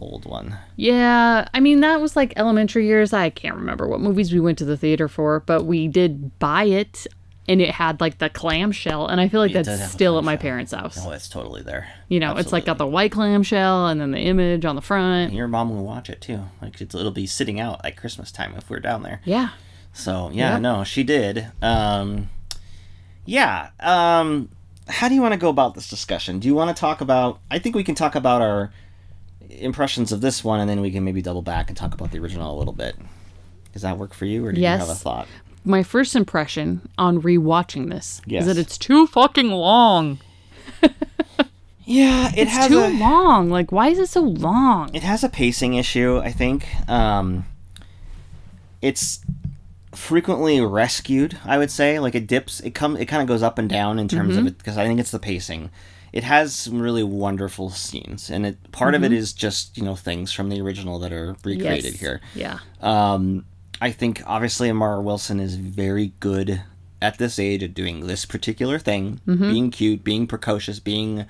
old one. Yeah, I mean, that was like elementary years. I can't remember what movies we went to the theater for, but we did buy it, and it had like the clamshell, and I feel like it that's still at my parents' house. Oh, it's totally there. You know, Absolutely. It's like got the white clamshell and then the image on the front. And your mom will watch it too. Like it's, it'll be sitting out at Christmas time if we're down there. Yeah. So yeah, yeah. no, she did. Um, yeah. Um, how do you want to go about this discussion? Do you want to talk about? I think we can talk about our impressions of this one, and then we can maybe double back and talk about the original a little bit. Does that work for you, or do yes. you have a thought? My first impression on rewatching this yes. is that it's too fucking long. yeah, it it's has too a, long. Like, why is it so long? It has a pacing issue, I think. Um, it's frequently rescued, I would say. Like, it dips. It come. It kind of goes up and down in terms mm-hmm. of it, because I think it's the pacing. It has some really wonderful scenes, and it, part mm-hmm. of it is just, you know, things from the original that are recreated yes. here. Yeah. Um, I think, obviously, Mara Wilson is very good at this age at doing this particular thing, mm-hmm. being cute, being precocious, being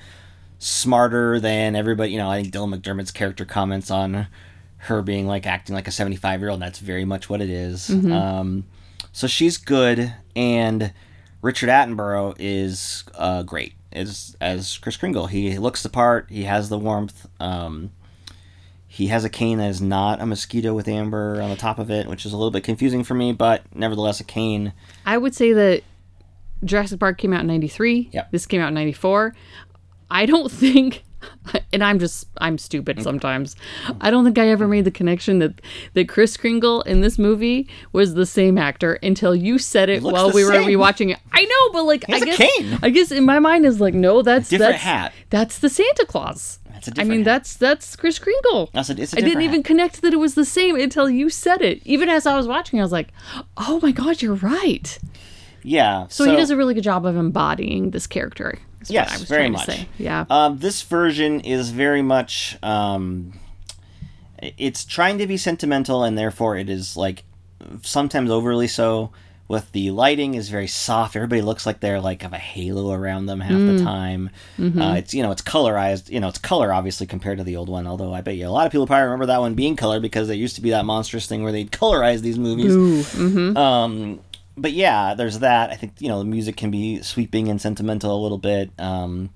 smarter than everybody. You know, I think Dylan McDermott's character comments on her being, like, acting like a seventy-five-year-old, and that's very much what it is. Mm-hmm. Um, so she's good, and Richard Attenborough is uh, great as as Kris Kringle. He looks the part. He has the warmth. Um, he has a cane that is not a mosquito with amber on the top of it, which is a little bit confusing for me, but nevertheless, a cane. I would say that Jurassic Park came out in ninety-three. Yep. This came out in ninety-four. I don't think... And I'm just, I'm stupid sometimes. I don't think I ever made the connection that, that Kris Kringle in this movie was the same actor until you said it while we same. were rewatching it. I know, but like, I guess, cane. I guess in my mind is like, no, that's, different that's, hat. that's the Santa Claus. That's a different I mean, hat. that's, that's Kris Kringle. That's a, it's a different I didn't even hat. connect that it was the same until you said it. Even as I was watching, I was like, oh my God, you're right. Yeah. So, so he does a really good job of embodying this character. Yes, I was very much. Say. Yeah. Um, this version is very much, um, it's trying to be sentimental, and therefore it is like sometimes overly so. With the lighting is very soft. Everybody looks like they're like have a halo around them half mm. the time. Mm-hmm. Uh, it's you know it's colorized. You know it's color obviously compared to the old one. Although I bet you a lot of people probably remember that one being color because there used to be that monstrous thing where they'd colorize these movies. Ooh. Mm-hmm. Um. But yeah, there's that. I think, you know, the music can be sweeping and sentimental a little bit. Um,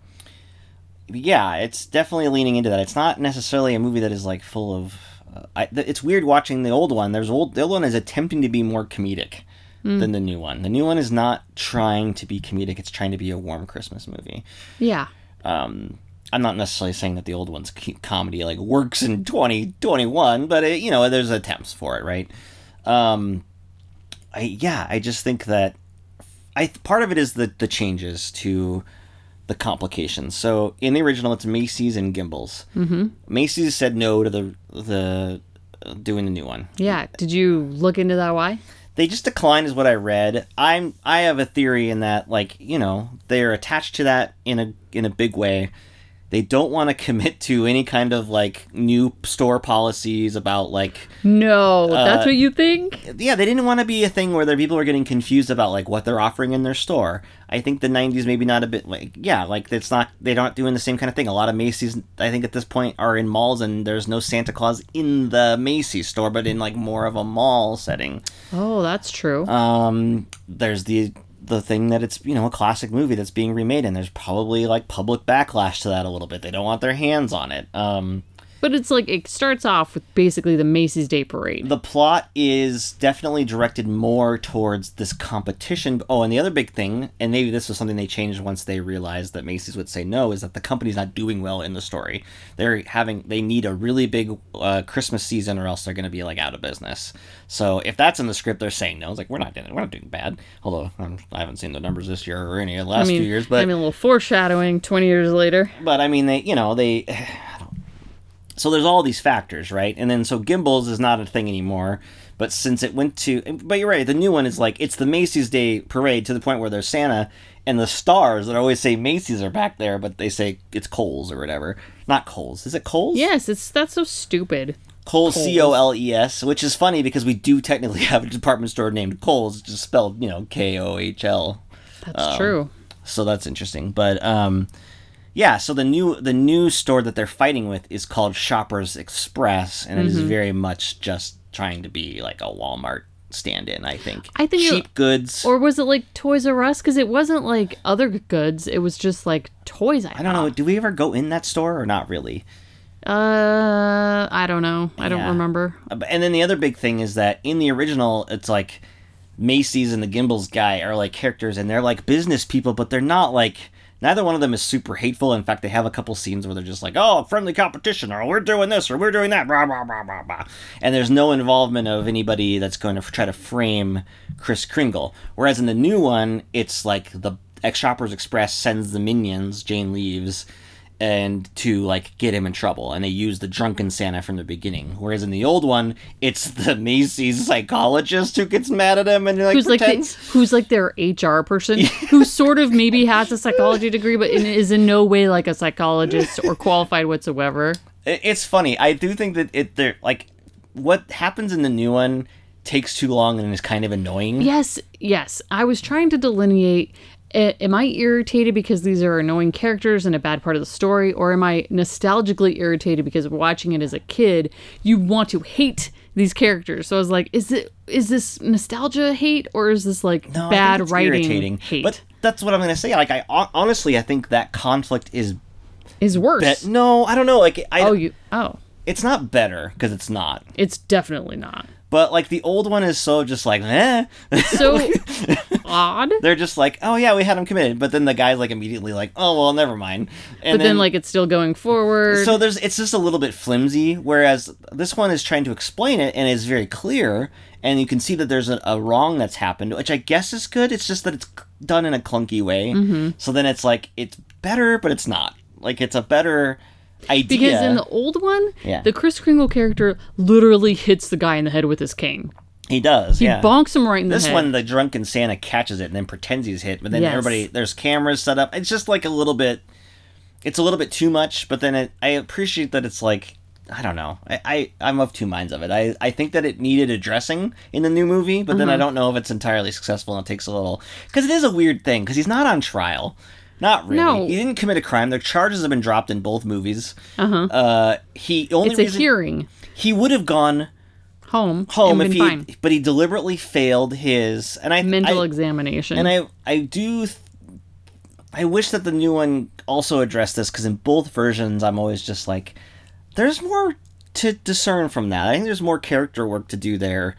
yeah, it's definitely leaning into that. It's not necessarily a movie that is like full of... Uh, I, th- it's weird watching the old one. There's old, the old one is attempting to be more comedic mm. than the new one. The new one is not trying to be comedic. It's trying to be a warm Christmas movie. Yeah. Um, I'm not necessarily saying that the old one's comedy like works in twenty twenty-one, but, it, you know, there's attempts for it, right? Um I, yeah, I just think that I part of it is the, the changes to the complications. So in the original, it's Macy's and Gimbels. Mm-hmm. Macy's said no to the the uh, doing the new one. Yeah. Did you look into that? Why? They just declined, is what I read. I'm I have a theory in that, like, you know, they're attached to that in a in a big way. They don't want to commit to any kind of, like, new store policies about, like... No, uh, that's what you think? Yeah, they didn't want to be a thing where their people are getting confused about, like, what they're offering in their store. I think the nineties maybe not a bit, like... Yeah, like, it's not... They're not doing the same kind of thing. A lot of Macy's, I think, at this point are in malls, and there's no Santa Claus in the Macy's store, but in, like, more of a mall setting. Oh, that's true. Um, there's the... the thing that it's, you know, a classic movie that's being remade, and there's probably like public backlash to that a little bit. They don't want their hands on it. Um, but it's like, it starts off with basically the Macy's Day Parade. The plot is definitely directed more towards this competition. Oh, and the other big thing, and maybe this was something they changed once they realized that Macy's would say no, is that the company's not doing well in the story. They're having, they need a really big uh, Christmas season, or else they're going to be like out of business. So if that's in the script, they're saying no. It's like, we're not doing, we're not doing bad. Although I'm, I haven't seen the numbers this year or any of the last I mean, few years. But I mean, a little foreshadowing twenty years later. But I mean, they, you know, they. So there's all these factors, right? And then so Gimbels is not a thing anymore. But since it went to... But you're right. The new one is like, it's the Macy's Day Parade to the point where there's Santa and the stars that always say Macy's are back there, but they say it's Kohl's or whatever. Not Kohl's. Is it Kohl's? Yes, it's that's so stupid. Kohl's, Kohl's. C O L E S, which is funny because we do technically have a department store named Kohl's, just spelled, you know, K O H L. That's um, true. So that's interesting. But... um Yeah, so the new the new store that they're fighting with is called Shoppers Express, and it mm-hmm. is very much just trying to be like a Walmart stand-in, I think. I think cheap it, goods, or was it like Toys R Us? Because it wasn't like other goods; it was just like toys. I, I don't thought. know. Do we ever go in that store or not really? Uh, I don't know. I yeah. don't remember. And then the other big thing is that in the original, it's like Macy's and the Gimbels guy are like characters, and they're like business people, but they're not like. Neither one of them is super hateful. In fact, they have a couple scenes where they're just like, oh, friendly competition, or we're doing this, or we're doing that, blah, blah, blah, blah, blah. And there's no involvement of anybody that's going to try to frame Kris Kringle. Whereas in the new one, it's like the Shoppers Express sends the minions, Jane Leeves, and to, like, get him in trouble. And they use the drunken Santa from the beginning. Whereas in the old one, it's the Macy's psychologist who gets mad at him and, like, who's pretends. Like the, who's, like, their H R person who sort of maybe has a psychology degree but is in no way, like, a psychologist or qualified whatsoever. It's funny. I do think that it, they're, like, what happens in the new one takes too long and is kind of annoying. Yes, yes. I was trying to delineate... Am I irritated because these are annoying characters and a bad part of the story? Or am I nostalgically irritated because watching it as a kid, you want to hate these characters. So I was like, is it is this nostalgia hate or is this like no, bad I think it's writing irritating. hate? But that's what I'm gonna say. Like, I honestly, I think that conflict is is worse. Be- no, I don't know. Like, I oh you oh, it's not better because it's not. It's definitely not. But, like, the old one is so just like, eh. So odd. They're just like, oh, yeah, we had him committed. But then the guy's, like, immediately like, oh, well, never mind. And but then, then, like, it's still going forward. So there's it's just a little bit flimsy, whereas this one is trying to explain it and is very clear. And you can see that there's a, a wrong that's happened, which I guess is good. It's just that it's done in a clunky way. Mm-hmm. So then it's, like, it's better, but it's not. Like, it's a better... idea. Because in the old one, yeah. the Kris Kringle character literally hits the guy in the head with his cane. He does, he yeah. He bonks him right in this the head. This one, the drunken Santa catches it and then pretends he's hit, but then yes. everybody, there's cameras set up. It's just like a little bit, it's a little bit too much, but then it, I appreciate that it's like, I don't know. I, I, I'm of two minds of it. I, I think that it needed addressing in the new movie, but mm-hmm. then I don't know if it's entirely successful and it takes a little, because it is a weird thing, because he's not on trial. Not really. No. He didn't commit a crime. The charges have been dropped in both movies. Uh-huh. Uh, he only it's reason, a hearing. He would have gone home. Home if he, fine. But he deliberately failed his and I mental I, examination. And I, I do. Th- I wish that the new one also addressed this because in both versions, I'm always just like, there's more to discern from that. I think there's more character work to do there.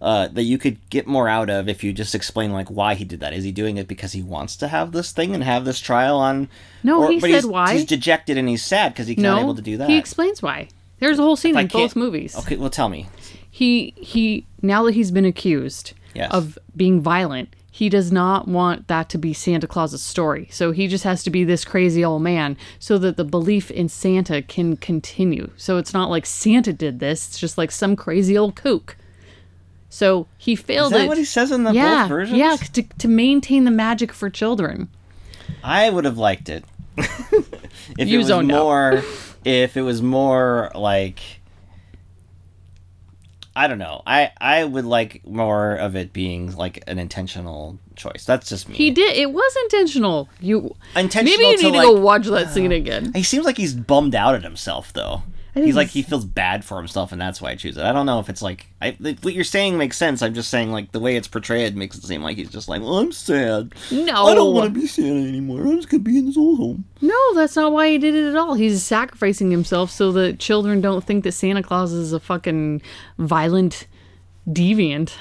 Uh, that you could get more out of if you just explain, like, why he did that. Is he doing it because he wants to have this thing and have this trial on... No, or, he but said he's, why. He's dejected and he's sad because he's no, not able to do that. He explains why. There's a whole scene in both movies. Okay, well, tell me. He, he now that he's been accused yes. of being violent, he does not want that to be Santa Claus's story. So he just has to be this crazy old man so that the belief in Santa can continue. So it's not like Santa did this. It's just like some crazy old kook. So he failed it. Is that it. What he says in the yeah, both versions? Yeah, to, to maintain the magic for children. I would have liked it. if you it was more, if it was more like, I don't know. I, I would like more of it being like an intentional choice. That's just me. He did. It was intentional. You intentional. Maybe you need to, to like, go watch that uh, scene again. He seems like he's bummed out at himself, though. He's like, he feels bad for himself, and that's why I choose it. I don't know if it's like, I, like, what you're saying makes sense. I'm just saying, like, the way it's portrayed makes it seem like he's just like, well, I'm sad. No. I don't want to be Santa anymore. I'm just going to be in this old home. No, that's not why he did it at all. He's sacrificing himself so that children don't think that Santa Claus is a fucking violent deviant.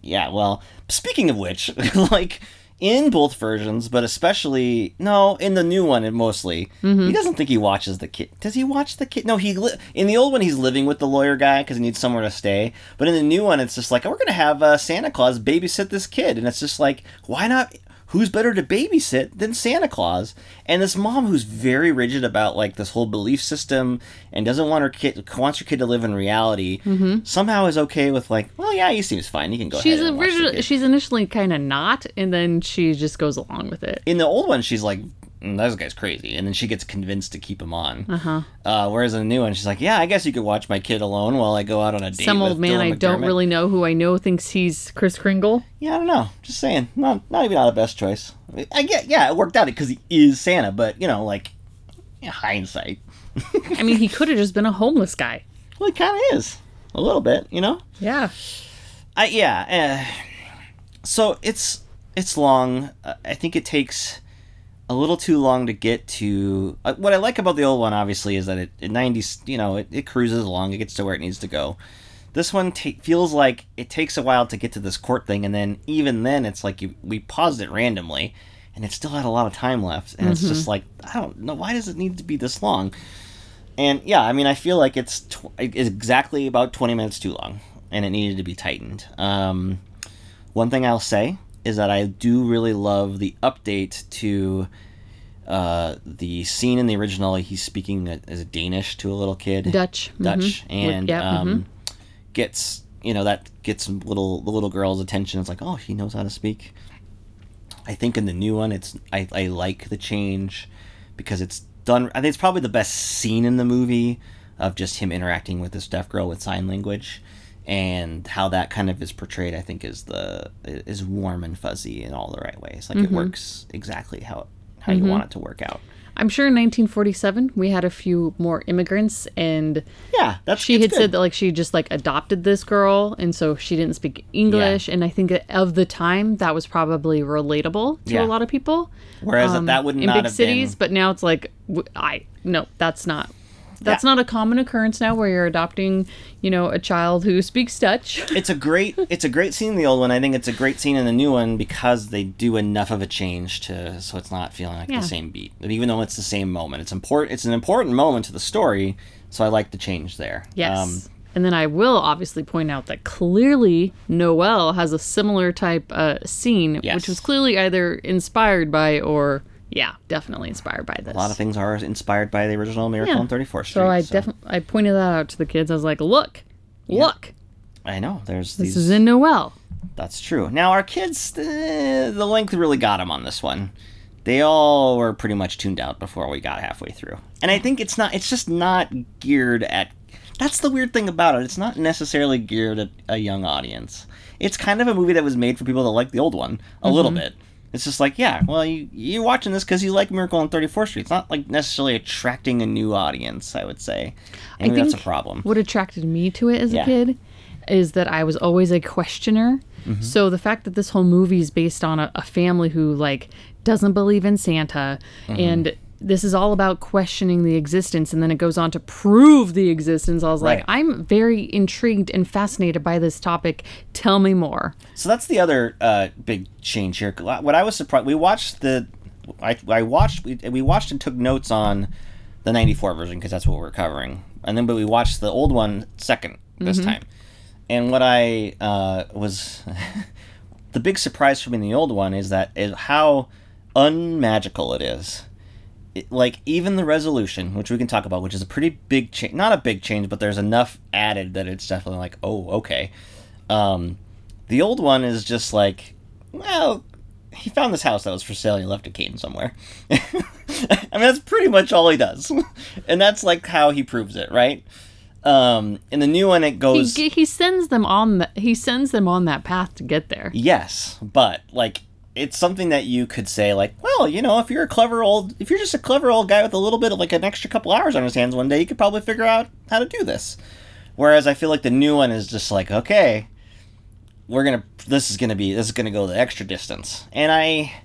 Yeah, well, speaking of which, like... in both versions, but especially no in the new one, and mostly mm-hmm. he doesn't think he watches the kid. Does he watch the kid? No, he li- in the old one he's living with the lawyer guy because he needs somewhere to stay. But in the new one, it's just like, oh, we're gonna have uh, Santa Claus babysit this kid, and it's just like, why not? Who's better to babysit than Santa Claus? And this mom who's very rigid about like this whole belief system and doesn't want her kid wants her kid to live in reality mm-hmm. somehow is okay with like, well, yeah, he seems fine. He can go she's ahead and original, watch the kid. She's initially kind of not, and then she just goes along with it. In the old one, she's like, mm, this guy's crazy, and then she gets convinced to keep him on. Uh-huh. Uh, whereas in the new one, she's like, yeah, I guess you could watch my kid alone while I go out on a date Some with old man Dylan I McDermott. Don't really know who I know thinks he's Kris Kringle. Yeah, I don't know. Just saying. Not not even not the best choice. I get, yeah, it worked out because he is Santa, but, you know, like, in hindsight. I mean, he could have just been a homeless guy. Well, he kind of is. A little bit, you know? Yeah. I Yeah. Uh, so, it's, it's long. Uh, I think it takes... a little too long to get to... Uh, what I like about the old one, obviously, is that it, it nineties, you know, it, it cruises along. It gets to where it needs to go. This one ta- feels like it takes a while to get to this court thing, and then even then, it's like you, we paused it randomly, and it still had a lot of time left. And mm-hmm. it's just like, I don't know, why does it need to be this long? And, yeah, I mean, I feel like it's, tw- it's exactly about twenty minutes too long, and it needed to be tightened. Um, one thing I'll say... is that I do really love the update to uh, the scene in the original. He's speaking as a Danish to a little kid, Dutch, Dutch, mm-hmm. and yeah, um, mm-hmm. gets you know that gets little the little girl's attention. It's like, oh, she knows how to speak. I think in the new one, it's I, I like the change because it's done. I think it's probably the best scene in the movie of just him interacting with this deaf girl with sign language. And how that kind of is portrayed, I think, is the is warm and fuzzy in all the right ways. Like, mm-hmm. it works exactly how how mm-hmm. you want it to work out. I'm sure in nineteen forty-seven we had a few more immigrants, and yeah, that's she had good. said that like she just like adopted this girl, and so she didn't speak English, yeah. and I think of the time that was probably relatable to yeah. a lot of people. Whereas um, that would not in big have cities, been... but now it's like I no, that's not. That's yeah. not a common occurrence now, where you're adopting, you know, a child who speaks Dutch. It's a great, it's a great scene in the old one. I think it's a great scene in the new one because they do enough of a change to, so it's not feeling like yeah. the same beat. But even though it's the same moment, it's important. It's an important moment to the story, so I like the change there. Yes. Um, and then I will obviously point out that clearly Noelle has a similar type uh, scene, yes. which was clearly either inspired by or. Yeah, definitely inspired by this. A lot of things are inspired by the original Miracle yeah. on thirty-fourth Street. So I so. definitely I pointed that out to the kids. I was like, "Look, yeah. look!" I know there's this these... is in Noelle. That's true. Now our kids, uh, the length really got them on this one. They all were pretty much tuned out before we got halfway through, and I think it's not. It's just not geared at. That's the weird thing about it. It's not necessarily geared at a young audience. It's kind of a movie that was made for people that like the old one a mm-hmm. little bit. It's just like, yeah, well, you, you're watching this because you like Miracle on thirty-fourth Street. It's not like necessarily attracting a new audience, I would say. And I think that's a problem. What attracted me to it as yeah. a kid is that I was always a questioner. Mm-hmm. So the fact that this whole movie is based on a, a family who, like, doesn't believe in Santa mm-hmm. and this is all about questioning the existence, and then it goes on to prove the existence. I was right. like, I'm very intrigued and fascinated by this topic. Tell me more. So that's the other uh, big change here. What I was surprised, we watched the, I, I watched, we, we watched and took notes on the ninety-four version because that's what we're covering. And then, but we watched the old one second this mm-hmm. time. And what I uh, was, the big surprise for me in the old one is that is how unmagical it is. Like, even the resolution, which we can talk about, which is a pretty big change, not a big change, but there's enough added that it's definitely like, oh, okay. Um, the old one is just like, well, he found this house that was for sale and he left a cane somewhere. I mean, that's pretty much all he does. And that's like how he proves it, right? Um, in the new one, it goes... He, he sends them on the, he sends them on that path to get there. Yes, but, like... It's something that you could say, like, well, you know, if you're a clever old, if you're just a clever old guy with a little bit of like an extra couple hours on his hands one day, you could probably figure out how to do this. Whereas I feel like the new one is just like, okay, we're gonna, this is gonna be, this is gonna go the extra distance. And I,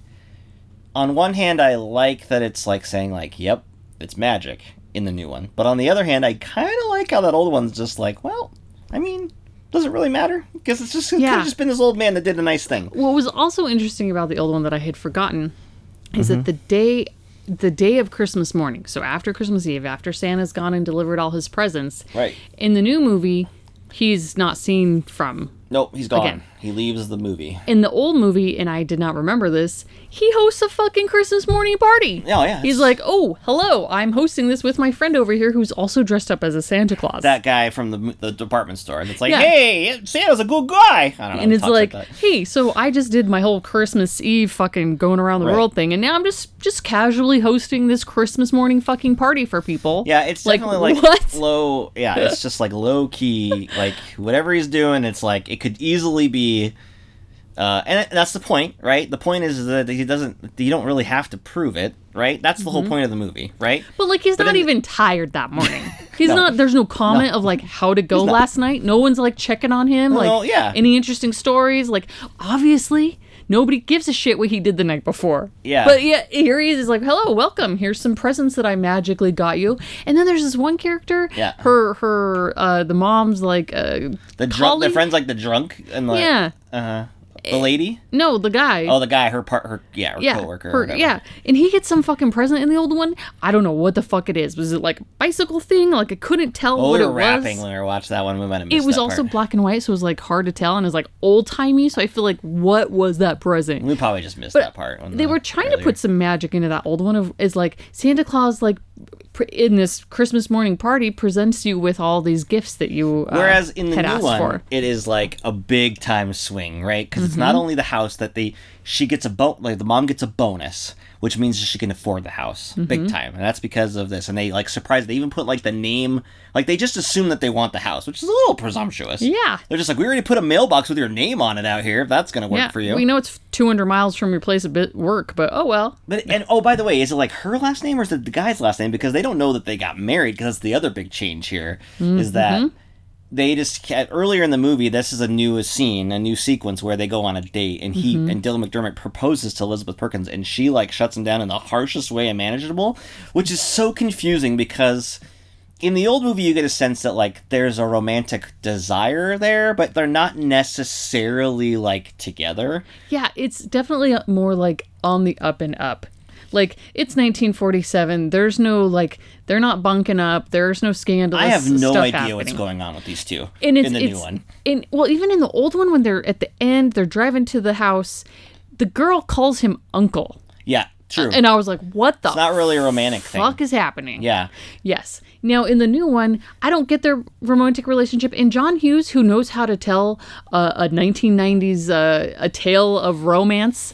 on one hand, I like that it's like saying like, yep, it's magic in the new one. But on the other hand, I kind of like how that old one's just like, well, I mean. Does it really matter? Because it's just it yeah. could have just been this old man that did a nice thing. What was also interesting about the old one that I had forgotten is mm-hmm. that the day the day of Christmas morning, so after Christmas Eve, after Santa's gone and delivered all his presents, right. in the new movie, he's not seen from. Nope, he's gone. Again. He leaves the movie. In the old movie, and I did not remember this, he hosts a fucking Christmas morning party. Oh, yeah. He's like, oh, hello, I'm hosting this with my friend over here who's also dressed up as a Santa Claus. That guy from the, the department store. And it's like, yeah. hey, Santa's a good guy. I don't know. And it's like, like hey, so I just did my whole Christmas Eve fucking going around the right. world thing, and now I'm just, just casually hosting this Christmas morning fucking party for people. Yeah, it's like, definitely like what? low, yeah, it's just like low key, like whatever he's doing, it's like, it could easily be Uh, and that's the point, right? The point is that he doesn't, you don't really have to prove it, right? That's the mm-hmm. whole point of the movie, right? But like, he's but not even the... tired that morning. He's no. not, there's no comment no. of like how to go last night. No one's like checking on him. Well, like yeah. any interesting stories. Like obviously nobody gives a shit what he did the night before. Yeah. But yeah, here he is. He's like, hello, welcome. Here's some presents that I magically got you. And then there's this one character. Yeah. Her, her, uh, the mom's like, uh, the drunk, the friend's like the drunk. And like, yeah. Uh huh. The lady? No, the guy. Oh, the guy. Her part. Her yeah. Her yeah, coworker. Her, yeah, and he gets some fucking present in the old one. I don't know what the fuck it is. Was it like a bicycle thing? Like I couldn't tell oh, what it was. Oh, we were rapping when we watched that one. We might have missed that part. It was also black and white, so it was like hard to tell, and it was like old timey. So I feel like what was that present? We probably just missed but that part. When they the, were trying earlier. to put some magic into that old one. Of is like Santa Claus like. In this Christmas morning party presents you with all these gifts that you uh, whereas in the new one for. It is like a big time swing, right? Because mm-hmm. it's not only the house that they she gets a bo- like the mom gets a bonus, which means she can afford the house mm-hmm. big time. And that's because of this. And they like surprised, they even put like the name, like they just assume that they want the house, which is a little presumptuous. Yeah. They're just like, we already put a mailbox with your name on it out here. If that's going to work yeah, for you. We know it's two hundred miles from your place of bit work, but oh well. But and oh, by the way, is it like her last name or is it the guy's last name? Because they don't know that they got married, because that's the other big change here mm-hmm. is that they just, earlier in the movie, this is a new scene, a new sequence where they go on a date, and he mm-hmm. and Dylan McDermott proposes to Elizabeth Perkins, and she like shuts him down in the harshest way imaginable, which is so confusing because in the old movie you get a sense that like there's a romantic desire there, but they're not necessarily like together. Yeah, it's definitely more like on the up and up. Like, it's nineteen forty-seven. There's no, like, they're not bunking up. There's no scandalous stuff happening. I have no idea happening. what's going on with these two and it's, in the it's, new one. And, well, even in the old one, when they're at the end, they're driving to the house, the girl calls him uncle. Yeah, true. Uh, and I was like, what the It's not really a romantic fuck thing. fuck is happening? Yeah. Yes. Now, in the new one, I don't get their romantic relationship. And John Hughes, who knows how to tell uh, a nineteen nineties, uh, a tale of romance...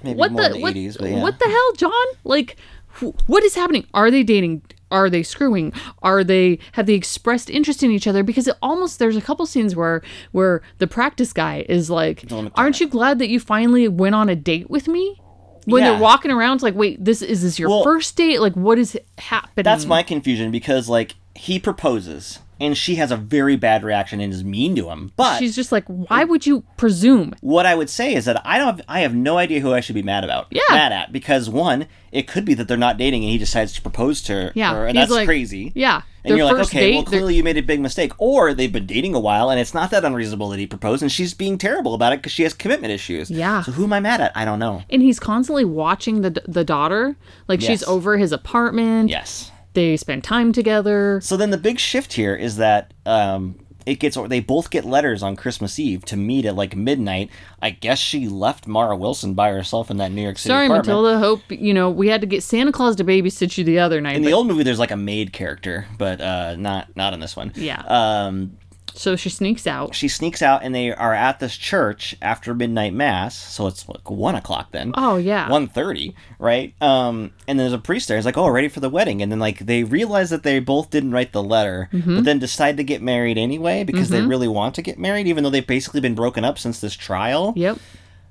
Maybe what the, the what, eighties, yeah. What the hell, John? Like, wh- what is happening? Are they dating? Are they screwing? Are they, have they expressed interest in each other? Because it almost, there's a couple scenes where, where the practice guy is like, aren't you glad that you finally went on a date with me? When yeah. they're walking around, it's like, wait, this is this your well, first date? Like, what is happening? That's my confusion, because like, he proposes. And she has a very bad reaction and is mean to him. But she's just like, why would you presume? What I would say is that I don't have, I have no idea who I should be mad about. Yeah. Mad at. Because one, it could be that they're not dating and he decides to propose to her. Yeah. Her, and He's that's like, crazy. Yeah. And you're like, okay, date, well, clearly they're... you made a big mistake. Or they've been dating a while and it's not that unreasonable that he proposed, and she's being terrible about it because she has commitment issues. Yeah. So who am I mad at? I don't know. And he's constantly watching the the daughter. Like, yes. She's over his apartment. Yes. They spend time together. So then the big shift here is that um, it gets they both get letters on Christmas Eve to meet at like midnight. I guess she left Mara Wilson by herself in that New York City Sorry, apartment. Sorry, Matilda. Hope, you know, we had to get Santa Claus to babysit you the other night. In but... the old movie, there's like a maid character, but uh, not not in this one. Yeah. Um, so she sneaks out. She sneaks out, and they are at this church after midnight mass. So it's like one o'clock then. Oh yeah, one thirty, right? Um, and there's a priest there. He's like, "Oh, ready for the wedding?" And then like they realize that they both didn't write the letter, mm-hmm. but then decide to get married anyway because mm-hmm. they really want to get married, even though they've basically been broken up since this trial. Yep.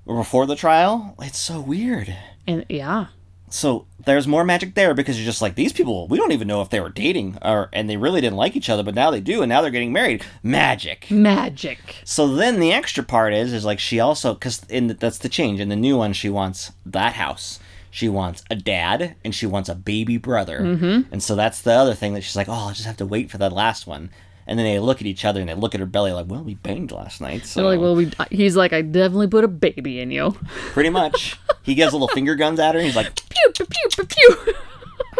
Or before the trial, it's so weird. And yeah. So there's more magic there because you're just like, these people, we don't even know if they were dating or and they really didn't like each other, but now they do, and now they're getting married. Magic. Magic. So then the extra part is, is like she also, because that's the change. In the new one, she wants that house. She wants a dad, and she wants a baby brother. Mm-hmm. And so that's the other thing that she's like, oh, I'll just have to wait for that last one. And then they look at each other and they look at her belly like, well, we banged last night. So they're like, well, we. He's like, I definitely put a baby in you. Pretty much. He gives little finger guns at her, and he's like, pew, pew, pew, pew.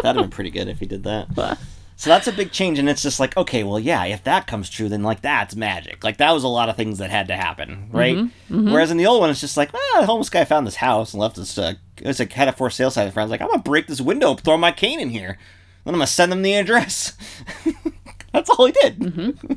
That'd have been pretty good if he did that. But. So that's a big change, and it's just like, okay, well, yeah, if that comes true, then, like, that's magic. Like, that was a lot of things that had to happen, right? Mm-hmm, mm-hmm. Whereas in the old one, it's just like, ah, the homeless guy found this house and left this, uh, it's like, had a for sale sign in front. I was like, I'm going to break this window, throw my cane in here. Then I'm going to send them the address. That's all he did. Mm-hmm.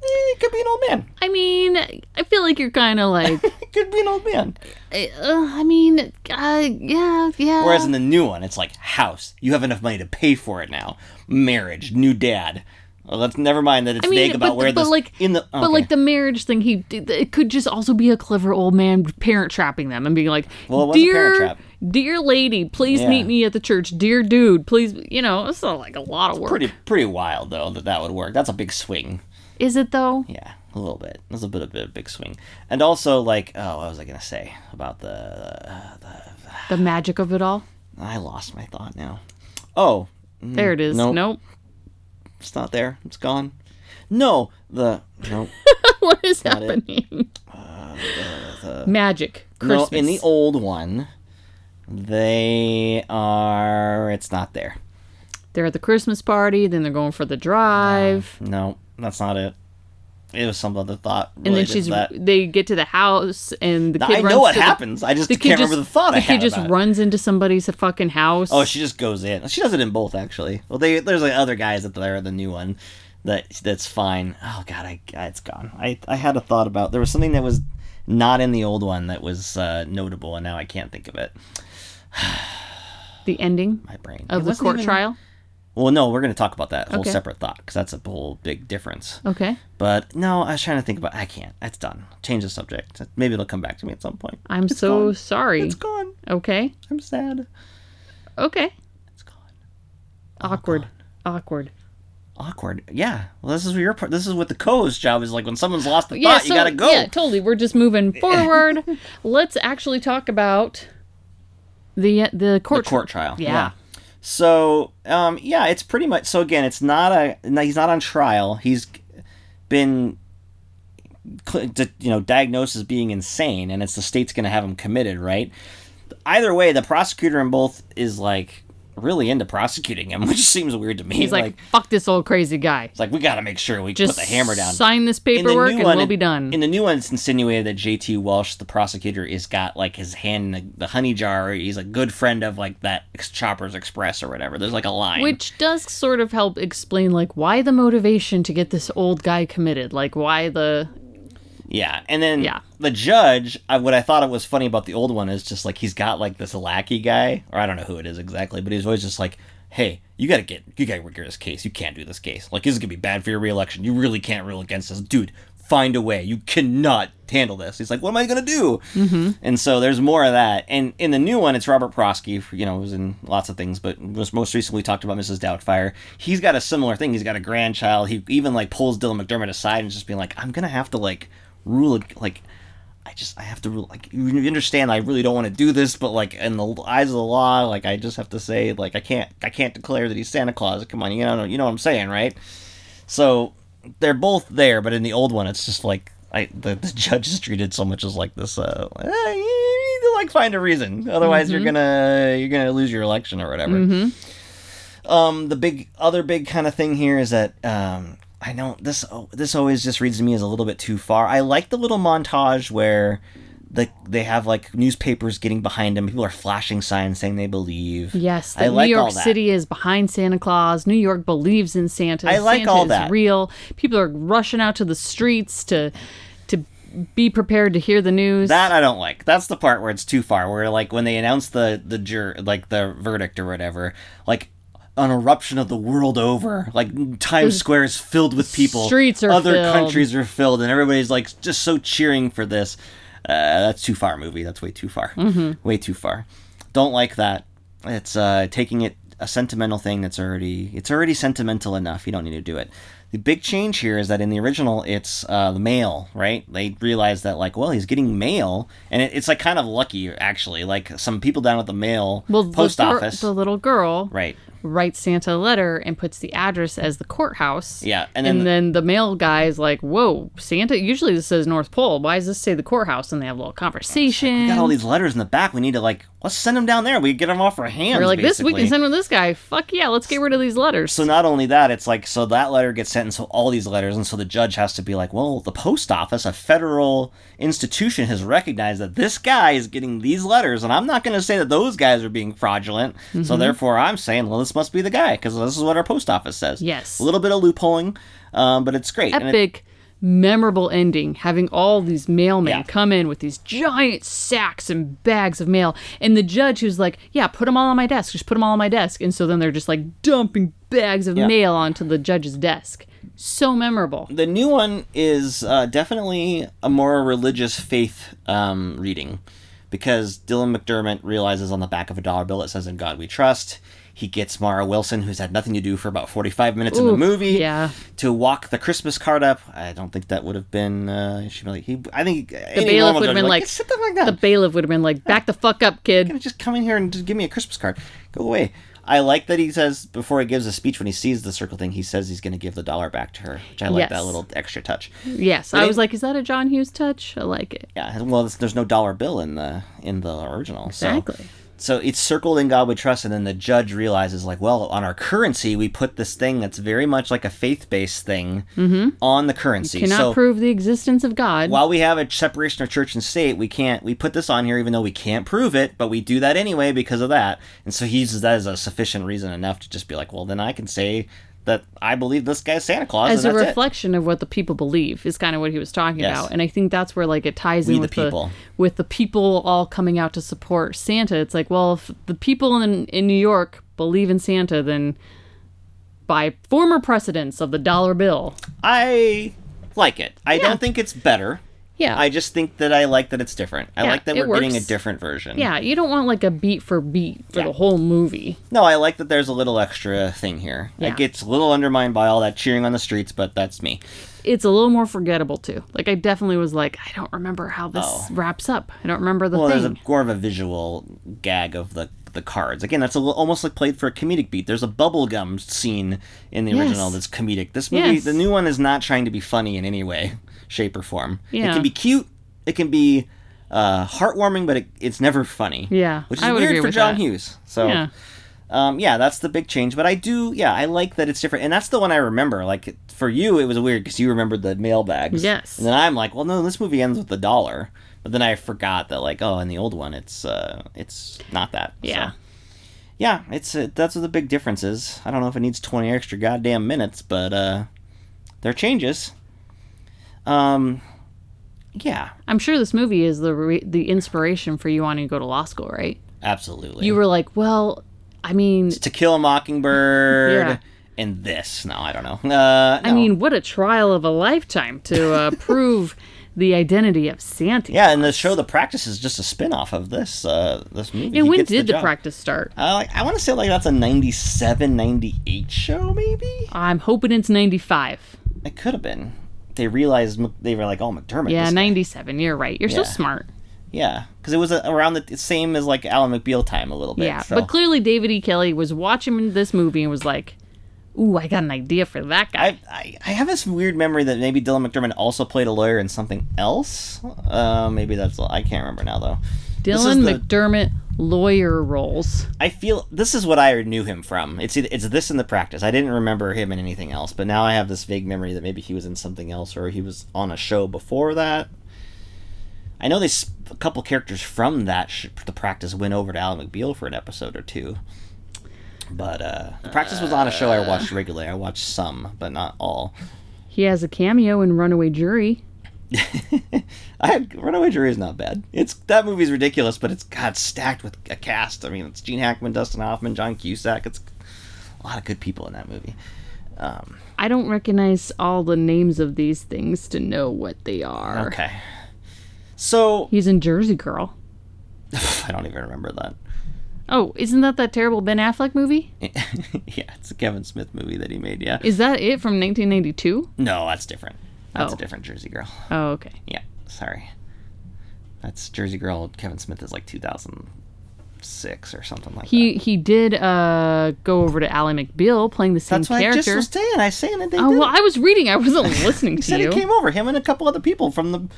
He could be an old man. I mean, I feel like you're kind of like... He could be an old man. I, uh, I mean, uh, yeah, yeah. Whereas in the new one, it's like, house. You have enough money to pay for it now. Marriage. New dad. Well, let's never mind that it's I mean, vague about but, where but this... Like, in the, okay. But like the marriage thing, he it could just also be a clever old man parent trapping them and being like, well, it was dear, a parent trap. Dear lady, please yeah. meet me at the church. Dear dude, please... You know, it's not like a lot of work. Pretty, pretty wild, though, that that would work. That's a big swing. Is it, though? Yeah, a little bit. That's a bit, a bit of a big swing. And also, like, oh, what was I going to say about the, uh, the... The magic of it all? I lost my thought now. Oh. Mm, there it is. Nope. nope. It's not there. It's gone. No, the... Nope. What is not happening? Uh, the, the, magic. Christmas. No, in the old one, they are... It's not there. They're at the Christmas party, then they're going for the drive. Uh, no. That's not it. It was some other thought. And then she's that. They get to the house and the kid I runs know what to happens. The, I just can't just, remember the thought the I had. The kid just about runs it. into somebody's fucking house. Oh, she just goes in. She does it in both, actually. Well, they, there's like other guys that are the new one. That that's fine. Oh God, I it's gone. I I had a thought about there was something that was not in the old one that was uh, notable, and now I can't think of it. The ending? My brain. Of the court even... trial? Well, no, we're going to talk about that whole okay. separate thought, because that's a whole big difference. Okay. But no, I was trying to think about I can't. It's done. Change the subject. Maybe it'll come back to me at some point. I'm it's so gone. sorry. It's gone. Okay. I'm sad. Okay. It's gone. All Awkward. Gone. Awkward. Awkward. Yeah. Well, this is your part. This is what the co's job is like. When someone's lost the yeah, thought, so, you gotta go. Yeah, totally. We're just moving forward. Let's actually talk about the the court the court trial. Yeah. yeah. So, um, yeah, it's pretty much. So again, it's not a. No, he's not on trial. He's been, you know, diagnosed as being insane, and it's the state's gonna have him committed, right? Either way, the prosecutor in both is like. Really into prosecuting him, which seems weird to me. He's like, like fuck this old crazy guy. It's like, we got to make sure we just put the hammer down. Sign this paperwork and one, we'll be done. In the new one, it's insinuated that J T Welsh, the prosecutor, is got like his hand in the, the honey jar. He's a good friend of like that Chopper's Express or whatever. There's like a line. Which does sort of help explain like why the motivation to get this old guy committed. Like why the... Yeah, and then yeah. the judge, I, what I thought it was funny about the old one is just like he's got like this lackey guy, or I don't know who it is exactly, but he's always just like, hey, you gotta get, you gotta work this case, you can't do this case, like this is gonna be bad for your reelection, you really can't rule against this, dude, find a way, you cannot handle this. He's like, what am I gonna do? Mm-hmm. And so there's more of that, and in the new one, it's Robert Prosky, you know, who's in lots of things, but was most recently talked about Missus Doubtfire. He's got a similar thing, he's got a grandchild, he even like pulls Dylan McDermott aside and just being like, I'm gonna have to like, rule like I just I have to rule like you understand I really don't want to do this, but like in the eyes of the law, like I just have to say like I can't I can't declare that he's Santa Claus. Come on, you know you know what I'm saying, right? So they're both there, but in the old one, it's just like I the, the judge is treated so much as like this. Uh, eh, you need to like find a reason, otherwise mm-hmm. you're gonna you're gonna lose your election or whatever. Mm-hmm. Um, the big other big kind of thing here is that. Um, I know this. This always just reads to me as a little bit too far. I like the little montage where the they have like newspapers getting behind them. People are flashing signs saying they believe. Yes, I like all that. New York City is behind Santa Claus. New York believes in Santa. I like all that. Santa is real. People are rushing out to the streets to to be prepared to hear the news. That I don't like. That's the part where it's too far. Where like when they announce the the jur like the verdict or whatever, like. An eruption of the world over, like Times Square is filled with people. Streets are other filled. Countries are filled, and everybody's like just so cheering for this. Uh, that's too far, movie. That's way too far. Mm-hmm. Way too far. Don't like that. It's uh, taking it a sentimental thing that's already it's already sentimental enough. You don't need to do it. The big change here is that in the original, it's uh, the mail, right? They realize that, like, well, he's getting mail, and it, it's like kind of lucky, actually. Like some people down at the mail well, post the, office, the little girl, right. writes Santa a letter and puts the address as the courthouse. Yeah, and then and the, then the mail guy's like, "Whoa, Santa! Usually this says North Pole. Why does this say the courthouse?" And they have a little conversation. Like, we got all these letters in the back. We need to like. Let's send them down there. We get them off our hands. We're like, basically. This we can send them to this guy. Fuck yeah, let's get rid of these letters. So not only that, it's like, so that letter gets sent, and so all these letters, and so the judge has to be like, well, the post office, a federal institution, has recognized that this guy is getting these letters, and I'm not going to say that those guys are being fraudulent, mm-hmm. so therefore I'm saying, well, this must be the guy, because this is what our post office says. Yes. A little bit of loopholing, um, but it's great. Epic. Memorable ending, having all these mailmen yeah. come in with these giant sacks and bags of mail, and the judge who's like, yeah, put them all on my desk, just put them all on my desk, and so then they're just like dumping bags of yeah. mail onto the judge's desk. So memorable. The new one is uh, definitely a more religious faith um, reading, because Dylan McDermott realizes on the back of a dollar bill it says, "In God We Trust." He gets Mara Wilson, who's had nothing to do for about forty-five minutes Ooh, in the movie, yeah. to walk the Christmas card up. I don't think that would have been... Uh, she really, he, I think... The bailiff would have been like... like the bailiff would have been like, back the fuck up, kid. Just come in here and just give me a Christmas card. Go away. I like that he says, before he gives a speech, when he sees the circle thing, he says he's going to give the dollar back to her, which I like yes. that little extra touch. Yes. But I was it, like, is that a John Hughes touch? I like it. Yeah. Well, there's no dollar bill in the in the original. Exactly. So. So it's circled "In God We Trust," and then the judge realizes, like, well, on our currency, we put this thing that's very much like a faith-based thing mm-hmm. on the currency. You cannot so, prove the existence of God. While we have a separation of church and state, we can't. We put this on here even though we can't prove it, but we do that anyway because of that. And so he uses that as a sufficient reason enough to just be like, well, then I can say... that I believe this guy's Santa Claus. As and that's a reflection it. Of what the people believe is kind of what he was talking yes. about. And I think that's where like it ties we in with the, people. the with the people all coming out to support Santa. It's like, well, if the people in, in New York believe in Santa, then by former precedents of the dollar bill. I like it. I yeah. don't think it's better. Yeah. I just think that I like that it's different. I yeah, like that we're works. getting a different version. Yeah, you don't want like a beat for beat for yeah. the whole movie. No, I like that there's a little extra thing here. Yeah. It gets a little undermined by all that cheering on the streets, but that's me. It's a little more forgettable, too. Like, I definitely was like, I don't remember how this oh. wraps up. I don't remember the well, thing. Well, there's a, more of a visual gag of the the cards. Again, that's a little, almost like played for a comedic beat. There's a bubblegum scene in the yes. original that's comedic. This movie, yes. the new one, is not trying to be funny in any way, shape, or form. Yeah. It can be cute. It can be uh, heartwarming, but it, it's never funny. Yeah, which is I would weird agree for with John that. Hughes. So, yeah. Um, yeah, that's the big change. But I do, yeah, I like that it's different. And that's the one I remember. Like, for you, it was weird because you remembered the mailbags. Yes. And then I'm like, well, no, this movie ends with the dollar. But then I forgot that, like, oh, in the old one, it's uh, it's not that. Yeah. So, yeah, it's uh, that's what the big difference is. I don't know if it needs twenty extra goddamn minutes, but uh, there are changes. Um, yeah. I'm sure this movie is the re- the inspiration for you wanting to go to law school, right? Absolutely. You were like, well, I mean... It's To Kill a Mockingbird... yeah. And this. No, I don't know. Uh, no. I mean, what a trial of a lifetime to uh, prove... the identity of Santa. Yeah, and the show The Practice is just a spin-off of this uh, this movie. And when did The, the Practice start? Uh, like, I want to say like that's a ninety-seven, ninety-eight show, maybe? I'm hoping it's ninety-five. It could have been. They realized, they were like, oh, McDermott. Yeah, ninety-seven, you're right. You're yeah. so smart. Yeah, because it was around the same as like Ally McBeal time a little bit. Yeah, so. But clearly David E. Kelley was watching this movie and was like, ooh, I got an idea for that guy. I, I, I have this weird memory that maybe Dylan McDermott also played a lawyer in something else. Uh, maybe that's... I can't remember now, though. Dylan the, McDermott lawyer roles. I feel... This is what I knew him from. It's it's this and The Practice. I didn't remember him in anything else, but now I have this vague memory that maybe he was in something else or he was on a show before that. I know they, a couple characters from that sh- The Practice went over to Ally McBeal for an episode or two. But uh, The Practice was on a show I watched regularly. I watched some, but not all. He has a cameo in Runaway Jury. I Runaway Jury is not bad. It's that movie's ridiculous, but it's got stacked with a cast. I mean, it's Gene Hackman, Dustin Hoffman, John Cusack. It's a lot of good people in that movie. Um, I don't recognize all the names of these things to know what they are. Okay. So he's in Jersey Girl. I don't even remember that. Oh, isn't that that terrible Ben Affleck movie? Yeah, it's a Kevin Smith movie that he made, yeah. Is that it from nineteen ninety-two? No, that's different. That's oh. a different Jersey Girl. Oh, okay. Yeah, sorry. That's Jersey Girl. Kevin Smith is like two thousand six or something like he, that. He he did uh, go over to Ally McBeal playing the same that's character. That's what I just was saying. I was saying that they oh, did. Well, I was reading. I wasn't listening to said you. He said he came over. Him and a couple other people from the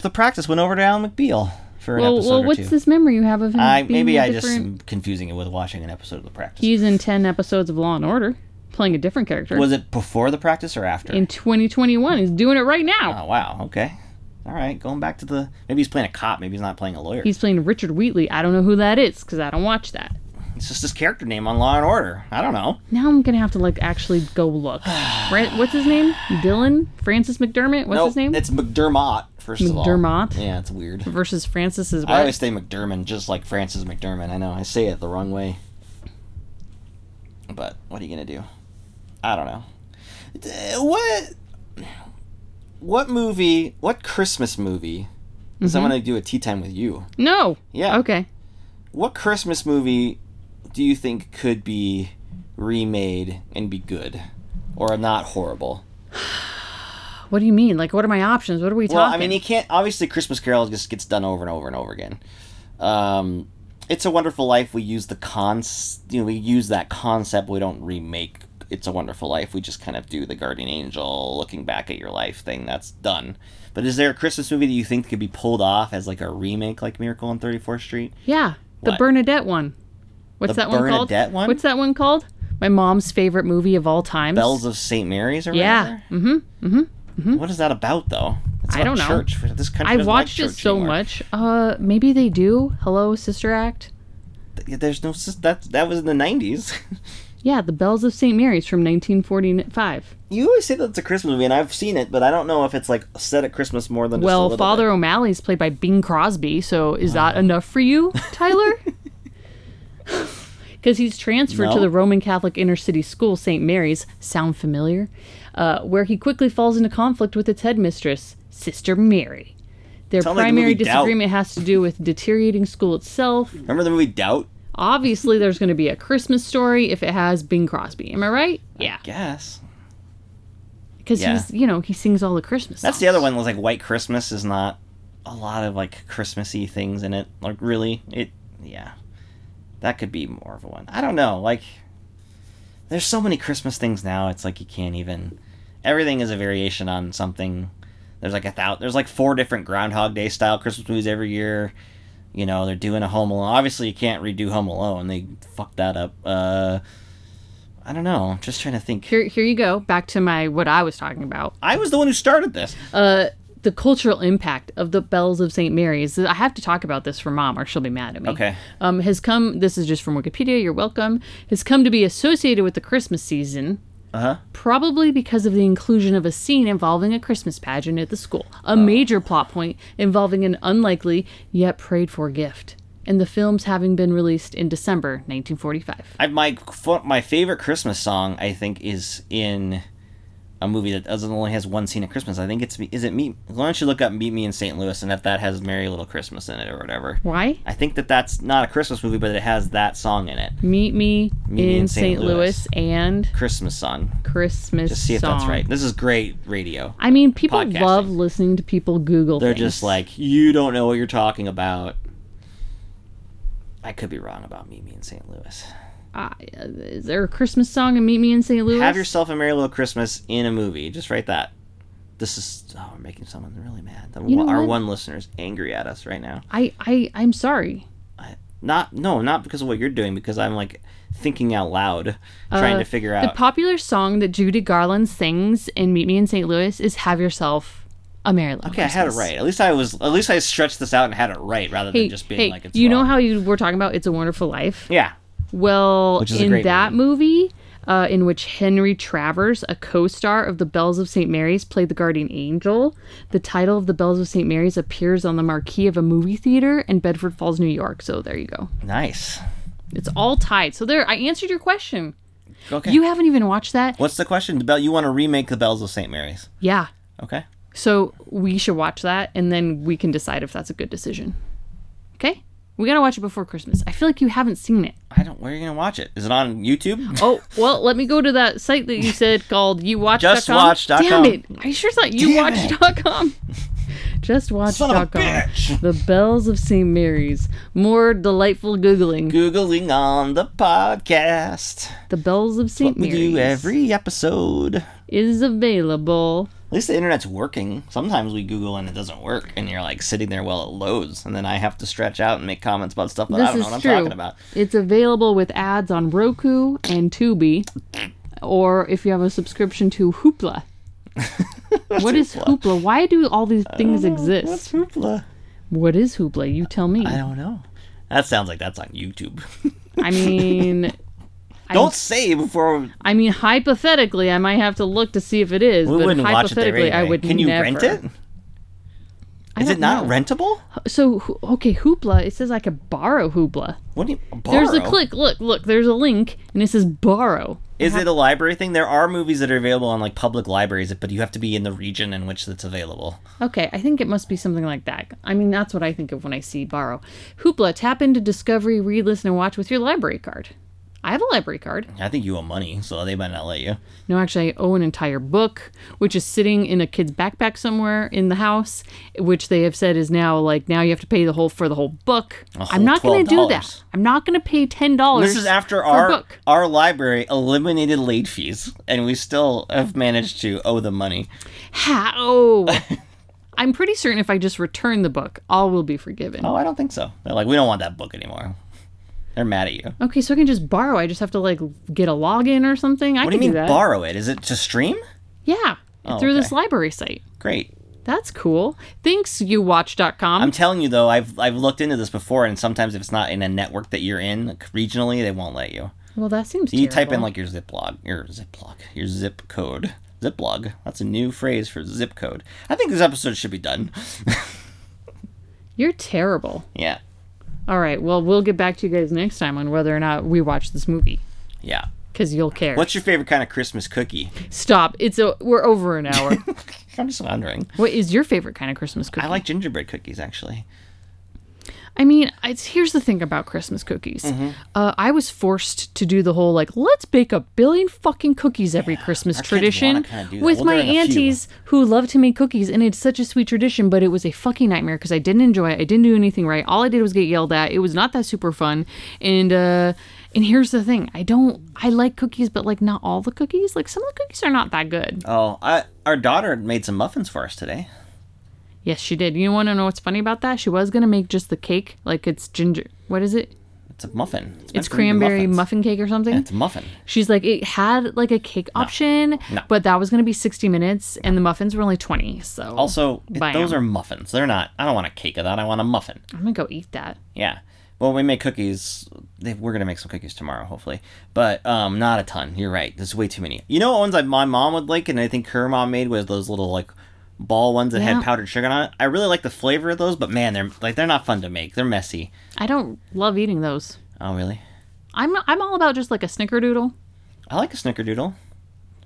the practice went over to Ally McBeal. For an well, episode well, or what's two. This memory you have of him? I, being maybe I different... just am confusing it with watching an episode of The Practice. He's in ten episodes of Law and Order, playing a different character. Was it before The Practice or after? In twenty twenty-one, he's doing it right now. Oh wow, okay, all right. Going back to the maybe he's playing a cop, maybe he's not playing a lawyer. He's playing Richard Wheatley. I don't know who that is because I don't watch that. It's just his character name on Law and Order. I don't know. Now I'm gonna have to like actually go look. Right? What's his name? Dylan Francis McDermott. What's nope, his name? It's McDermott. First McDermott. Of all, McDermott. Yeah, it's weird. Versus Francis is. What? I always say McDermott, just like Francis McDermott. I know I say it the wrong way. But what are you gonna do? I don't know. What? What movie? What Christmas movie? Because I'm gonna do a tea time with you. No. Yeah. Okay. What Christmas movie do you think could be remade and be good, or not horrible? What do you mean? Like, what are my options? What are we talking? Well, I mean, you can't... Obviously, Christmas Carol just gets done over and over and over again. Um, It's a Wonderful Life. We use the cons... You know, we use that concept. We don't remake It's a Wonderful Life. We just kind of do the Guardian Angel looking back at your life thing. That's done. But is there a Christmas movie that you think could be pulled off as, like, a remake, like Miracle on thirty-fourth Street? Yeah. The what? Bernadette one. What's the that Bernadette one called? Bernadette one? What's that one called? My mom's favorite movie of all time. Bells of Saint Mary's or yeah. whatever? Yeah. Mm-hmm. Mm-hmm. Mm-hmm. What is that about, though? It's I about don't know. Church. This country doesn't I watched like church it so anymore. Much. Uh, maybe they do. Hello, Sister Act. There's no that. That was in the nineties. Yeah, The Bells of Saint Mary's from nineteen forty-five. You always say that's a Christmas movie, and I've seen it, but I don't know if it's, like, set at Christmas more than just well, a little Father bit. O'Malley's played by Bing Crosby, so is wow. that enough for you, Tyler? Because he's transferred no. to the Roman Catholic inner city school, Saint Mary's, sound familiar, uh, where he quickly falls into conflict with its headmistress, Sister Mary. Their Sound primary like the movie disagreement Doubt. Has to do with deteriorating school itself. Remember the movie Doubt? Obviously, there's going to be a Christmas story if it has Bing Crosby. Am I right? Yeah. I guess. Because yeah. he's, you know, he sings all the Christmas songs. That's the other one. Like, White Christmas is not a lot of, like, Christmassy things in it. Like, really? It, yeah. That could be more of a one. I don't know. Like, there's so many Christmas things now. It's like you can't even... Everything is a variation on something. There's like a thousand... There's like four different Groundhog Day style Christmas movies every year. You know, they're doing a Home Alone. Obviously, you can't redo Home Alone. They fucked that up. Uh, I don't know. I'm just trying to think. Here here you go. Back to my what I was talking about. I was the one who started this. Uh, the cultural impact of The Bells of Saint Mary's. I have to talk about this for Mom or she'll be mad at me. Okay. Um, has come... This is just from Wikipedia. You're welcome. Has come to be associated with the Christmas season. Uh-huh. Probably because of the inclusion of a scene involving a Christmas pageant at the school, a oh. major plot point involving an unlikely yet prayed for gift, and the films having been released in December nineteen forty-five. I, my my favorite Christmas song, I think, is in a movie that doesn't only has one scene at Christmas. I think it's is it Meet. Why don't you look up Meet Me in Saint Louis, and if that has Merry Little Christmas in it or whatever. Why? I think that that's not a Christmas movie, but it has that song in it. Meet Me, Meet me in Saint Louis and Christmas song. Christmas. Just see if song. That's right. This is great radio. I mean, people podcasting. Love listening to people Google. They're things. Just like, you don't know what you're talking about. I could be wrong about Meet Me in Saint Louis. Uh, is there a Christmas song and Meet Me in Saint Louis? Have yourself a Merry Little Christmas in a movie. Just write that. This is... Oh, we're making someone really mad. The, you know our what? One listener's angry at us right now. I, I, I'm sorry. I, not... No, not because of what you're doing, because I'm, like, thinking out loud, trying uh, to figure out... The popular song that Judy Garland sings in Meet Me in Saint Louis is Have Yourself a Merry Little okay, Christmas. Okay, I had it right. At least I was... At least I stretched this out and had it right, rather hey, than just being hey, like... It's you wrong. Know how you were talking about It's a Wonderful Life? Yeah. Well, in that movie, movie uh, in which Henry Travers, a co-star of The Bells of Saint Mary's, played the guardian angel, the title of The Bells of Saint Mary's appears on the marquee of a movie theater in Bedford Falls, New York. So there you go. Nice. It's all tied. So there, I answered your question. Okay. You haven't even watched that. What's the question? The bell, you want to remake The Bells of Saint Mary's? Yeah. Okay. So we should watch that, and then we can decide if that's a good decision. Okay? We gotta watch it before Christmas. I feel like you haven't seen it. I don't. Where are you gonna watch it? Is it on YouTube? Oh well, let me go to that site that you said called you watch dot com. Justwatch dot com. Damn it! I sure thought you watch dot com. Justwatch dot com. Son of a bitch. The Bells of Saint Mary's. More delightful googling. Googling on the podcast. The Bells of Saint Mary's. What we do every episode is available. At least the internet's working. Sometimes we Google and it doesn't work, and you're like sitting there while it loads, and then I have to stretch out and make comments about stuff that this I don't know what true. I'm talking about. It's available with ads on Roku and Tubi, or if you have a subscription to Hoopla. What is Hoopla? Hoopla? Why do all these things exist? What's Hoopla? What is Hoopla? You tell me. I don't know. That sounds like that's on YouTube. I mean... Don't I'm, say before... I mean, hypothetically, I might have to look to see if it is, we but wouldn't hypothetically, watch it there anyway. I would Can you never. Rent it? I is it not know. Rentable? So, okay, Hoopla, it says I could borrow Hoopla. What do you... Borrow? There's a click, look, look, there's a link, and it says borrow. Is it a library thing? There are movies that are available on, like, public libraries, but you have to be in the region in which that's available. Okay, I think it must be something like that. I mean, that's what I think of when I see borrow. Hoopla, tap into Discovery, read, listen, and watch with your library card. I have a library card. I think you owe money, so they might not let you. No, actually, I owe an entire book, which is sitting in a kid's backpack somewhere in the house, which they have said is now, like, now you have to pay the whole for the whole book. Whole I'm not going to do that. I'm not going to pay ten dollars This is after our, our library eliminated late fees, and we still have managed to owe them money. How? I'm pretty certain if I just return the book, all will be forgiven. Oh, I don't think so. They're like, we don't want that book anymore. They're mad at you. Okay, so I can just borrow. I just have to, like, get a login or something. I what do you mean do borrow it? Is it to stream? Yeah, oh, through okay. this library site. Great. That's cool. Thanks, you watch dot com. I'm telling you, though, I've I've looked into this before, and sometimes if it's not in a network that you're in, like, regionally, they won't let you. Well, that seems terrible. You type in, like, your Ziploc, your Ziploc, your zip code. Ziplog. That's a new phrase for zip code. I think this episode should be done. You're terrible. Yeah. All right. Well, we'll get back to you guys next time on whether or not we watch this movie. Yeah. Because you'll care. What's your favorite kind of Christmas cookie? Stop. It's a. We're over an hour. I'm just wondering. What is your favorite kind of Christmas cookie? I like gingerbread cookies, actually. I mean, it's, here's the thing about Christmas cookies. Mm-hmm. Uh, I was forced to do the whole, like, let's bake a billion fucking cookies every yeah, Christmas tradition with we'll my aunties who love to make cookies. And it's such a sweet tradition, but it was a fucking nightmare because I didn't enjoy it. I didn't do anything right. All I did was get yelled at. It was not that super fun. And, uh... And here's the thing. I don't... I like cookies, but, like, not all the cookies. Like, some of the cookies are not that good. Oh, I, our daughter made some muffins for us today. Yes, she did. You want to know what's funny about that? She was going to make just the cake. Like, it's ginger... What is it? It's a muffin. It's, it's cranberry muffin cake or something? And it's a muffin. She's like, it had, like, a cake no. option, no. but that was going to be sixty minutes, no. and the muffins were only twenty, so... Also, bam. Those are muffins. They're not... I don't want a cake of that. I want a muffin. I'm going to go eat that. Yeah. Well, we make cookies. We're going to make some cookies tomorrow, hopefully. But um, not a ton. You're right. There's way too many. You know what ones I, my mom would like, and I think her mom made, was those little, like, ball ones that yeah. had powdered sugar on it. I really like the flavor of those, but, man, they're like they're not fun to make. They're messy. I don't love eating those. Oh, really? I'm I'm all about just, like, a snickerdoodle. I like a snickerdoodle.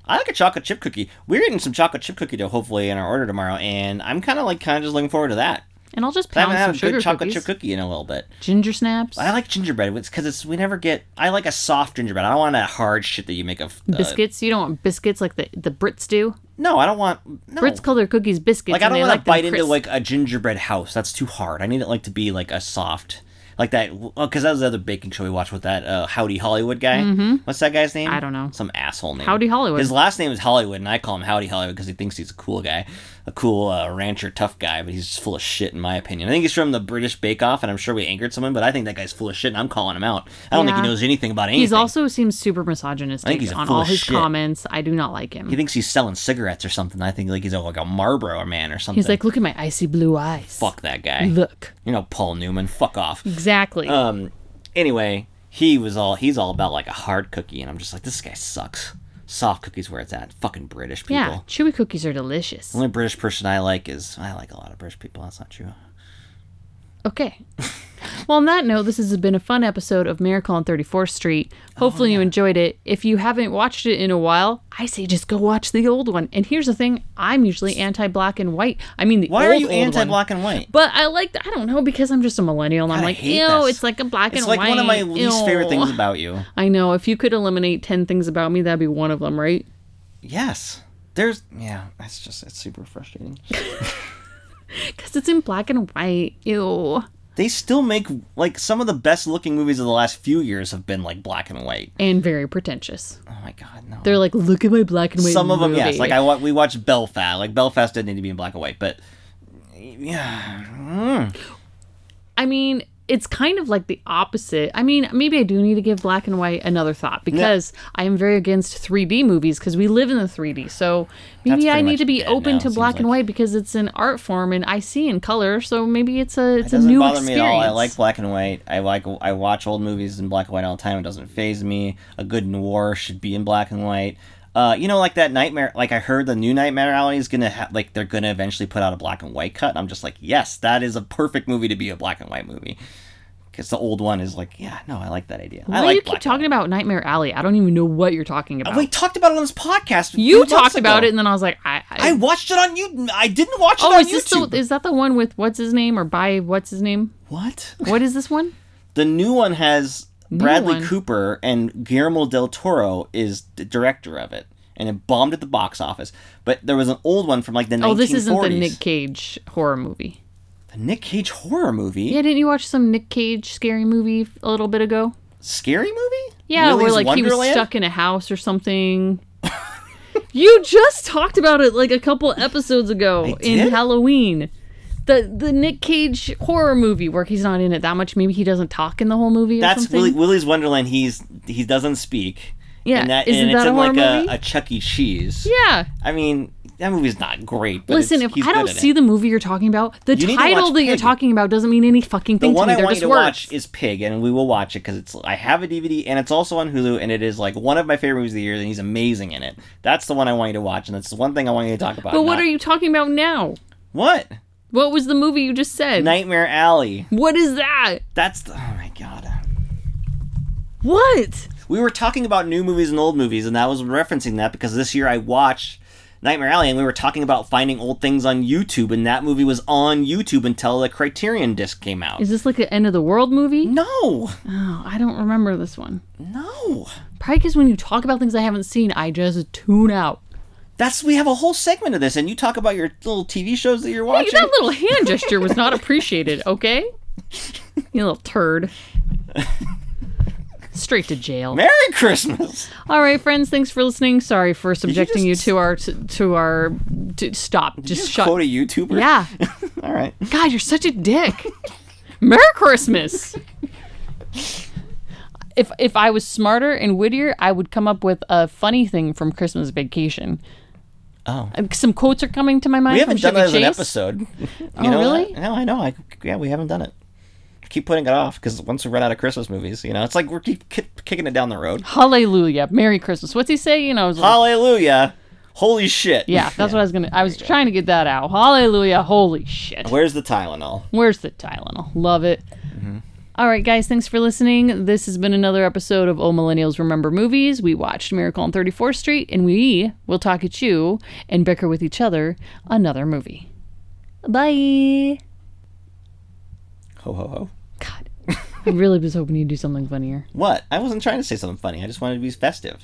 I like a chocolate chip cookie. We're getting some chocolate chip cookie dough, hopefully, in our order tomorrow, and I'm kind of, like, kind of just looking forward to that. And I'll just pound some have sugar cookies. I haven't had a good chocolate chip cookie in a little bit. Ginger snaps. I like gingerbread. It's because it's we never get... I like a soft gingerbread. I don't want that hard shit that you make of... Uh, biscuits? You don't want biscuits like the, the Brits do? No, I don't want... No. Brits call their cookies biscuits. Like, I don't want to like bite into, like, a gingerbread house. That's too hard. I need it, like, to be, like, a soft... Like that... Oh, because that was the other baking show we watched with that uh, Howdy Hollywood guy. Mm-hmm. What's that guy's name? I don't know. Some asshole name. Howdy Hollywood. His last name is Hollywood, and I call him Howdy Hollywood because he thinks he's a cool guy. A cool uh, rancher, tough guy, but he's just full of shit, in my opinion. I think he's from the British Bake Off, and I'm sure we angered someone, but I think that guy's full of shit, and I'm calling him out. I don't yeah. think he knows anything about anything. He's also seems super misogynistic I think he's on all his shit. Comments. I do not like him. He thinks he's selling cigarettes or something. I think like he's a, like a Marlboro man or something. He's like, look at my icy blue eyes. Fuck that guy. Look. You know, Paul Newman. Fuck off. Exactly. Um. Anyway, he was all he's all about like a hard cookie, and I'm just like, this guy sucks. Soft cookies where it's at. Fucking British people. Yeah, chewy cookies are delicious. The only British person I like is... I like a lot of British people. That's not true. Okay. Well, on that note, this has been a fun episode of Miracle on thirty-fourth Street. Hopefully oh, yeah. you enjoyed it. If you haven't watched it in a while, I say just go watch the old one. And here's the thing. I'm usually anti-black and white. I mean, the Why old, are you anti-black and white? But I like... The, I don't know, because I'm just a millennial. And God, I'm like, ew, this. It's like a black it's and like white. It's like one of my least ew. favorite things about you. I know. If you could eliminate ten things about me, that'd be one of them, right? Yes. There's... Yeah, that's just... It's super frustrating. Because it's in black and white. Ew. They still make, like, some of the best-looking movies of the last few years have been, like, black and white. And very pretentious. Oh, my God, no. They're like, look at my black and white Some of movie. them, yes. Like, I wa- we watched Belfast. Like, Belfast didn't need to be in black and white, but... Yeah. Mm. I mean... It's kind of like the opposite. I mean, maybe I do need to give black and white another thought because yeah. I am very against three D movies because we live in the three D. So maybe I need to be open now, to black like... and white because it's an art form and I see in color. So maybe it's a it's it a new experience. Doesn't bother me at all. I like black and white. I like I watch old movies in black and white all the time. It doesn't faze me. A good noir should be in black and white. Uh, you know, like that Nightmare, like I heard the new Nightmare Alley is going to have, like they're going to eventually put out a black and white cut. And I'm just like, yes, that is a perfect movie to be a black and white movie. Because the old one is like, yeah, no, I like that idea. Why I like do you keep talking about Nightmare Alley? I don't even know what you're talking about. We talked about it on this podcast. You talked about it, and then I was like, I... I, I watched it on YouTube. I didn't watch it oh, on is this YouTube. The, is that the one with what's his name or by what's his name? What? What is this one? The new one has... Bradley Cooper and Guillermo del Toro is the director of it, and it bombed at the box office. But there was an old one from like the nineteen forties. Oh, this isn't the Nick Cage horror movie. The Nick Cage horror movie? Yeah, didn't you watch some Nick Cage scary movie a little bit ago? Scary movie? Yeah, Willy's where like Wonderland? He was stuck in a house or something. You just talked about it like a couple episodes ago in Halloween. The the Nick Cage horror movie where he's not in it that much. Maybe he doesn't talk in the whole movie or That's something. That's Willy, Willy's Wonderland. He's He doesn't speak. Yeah, and that, isn't and that it's a horror in like movie? A, a Chuck E. Cheese. Yeah, I mean that movie's not great. But listen, if I don't see it. the movie you're talking about, the you title that Pig. you're talking about doesn't mean any fucking thing to me. The one I They're want you to words. watch is Pig, and we will watch it because it's. I have a D V D, and it's also on Hulu, and it is like one of my favorite movies of the year, and he's amazing in it. That's the one I want you to watch, and that's the one thing I want you to talk about. But what not... are you talking about now? What? What was the movie you just said? Nightmare Alley. What is that? That's the, oh my god. What? We were talking about new movies and old movies, and I was referencing that because this year I watched Nightmare Alley, and we were talking about finding old things on YouTube, and that movie was on YouTube until the Criterion disc came out. Is this like an end of the world movie? No. Oh, I don't remember this one. No. Probably because when you talk about things I haven't seen, I just tune out. That's we have a whole segment of this, and you talk about your little T V shows that you're watching. Hey, that little hand gesture was not appreciated, okay? You little turd. Straight to jail. Merry Christmas. All right, friends. Thanks for listening. Sorry for subjecting you, just, you to our to, to our to, stop. Just, just shut. Quote a YouTuber. Yeah. All right. God, you're such a dick. Merry Christmas. If if I was smarter and wittier, I would come up with a funny thing from Christmas Vacation. Oh. Some quotes are coming to my mind. We haven't from done that as an episode. You oh, know, really? I, no, I know. I yeah, we haven't done it. Keep putting it off because once we run out of Christmas movies, you know, it's like we're keep k- kicking it down the road. Hallelujah, Merry Christmas. What's he say? You know, like, Hallelujah, holy shit. Yeah, that's yeah. what I was gonna. I was trying go. to get that out. Hallelujah, holy shit. Where's the Tylenol? Where's the Tylenol? Love it. Mm-hmm. All right, guys, thanks for listening. This has been another episode of Old Millennials Remember Movies. We watched Miracle on thirty-fourth Street, and we will talk at you and bicker with each other another movie. Bye. Ho ho ho. God, I really was hoping you'd do something funnier. What? I wasn't trying to say something funny. I just wanted to be festive.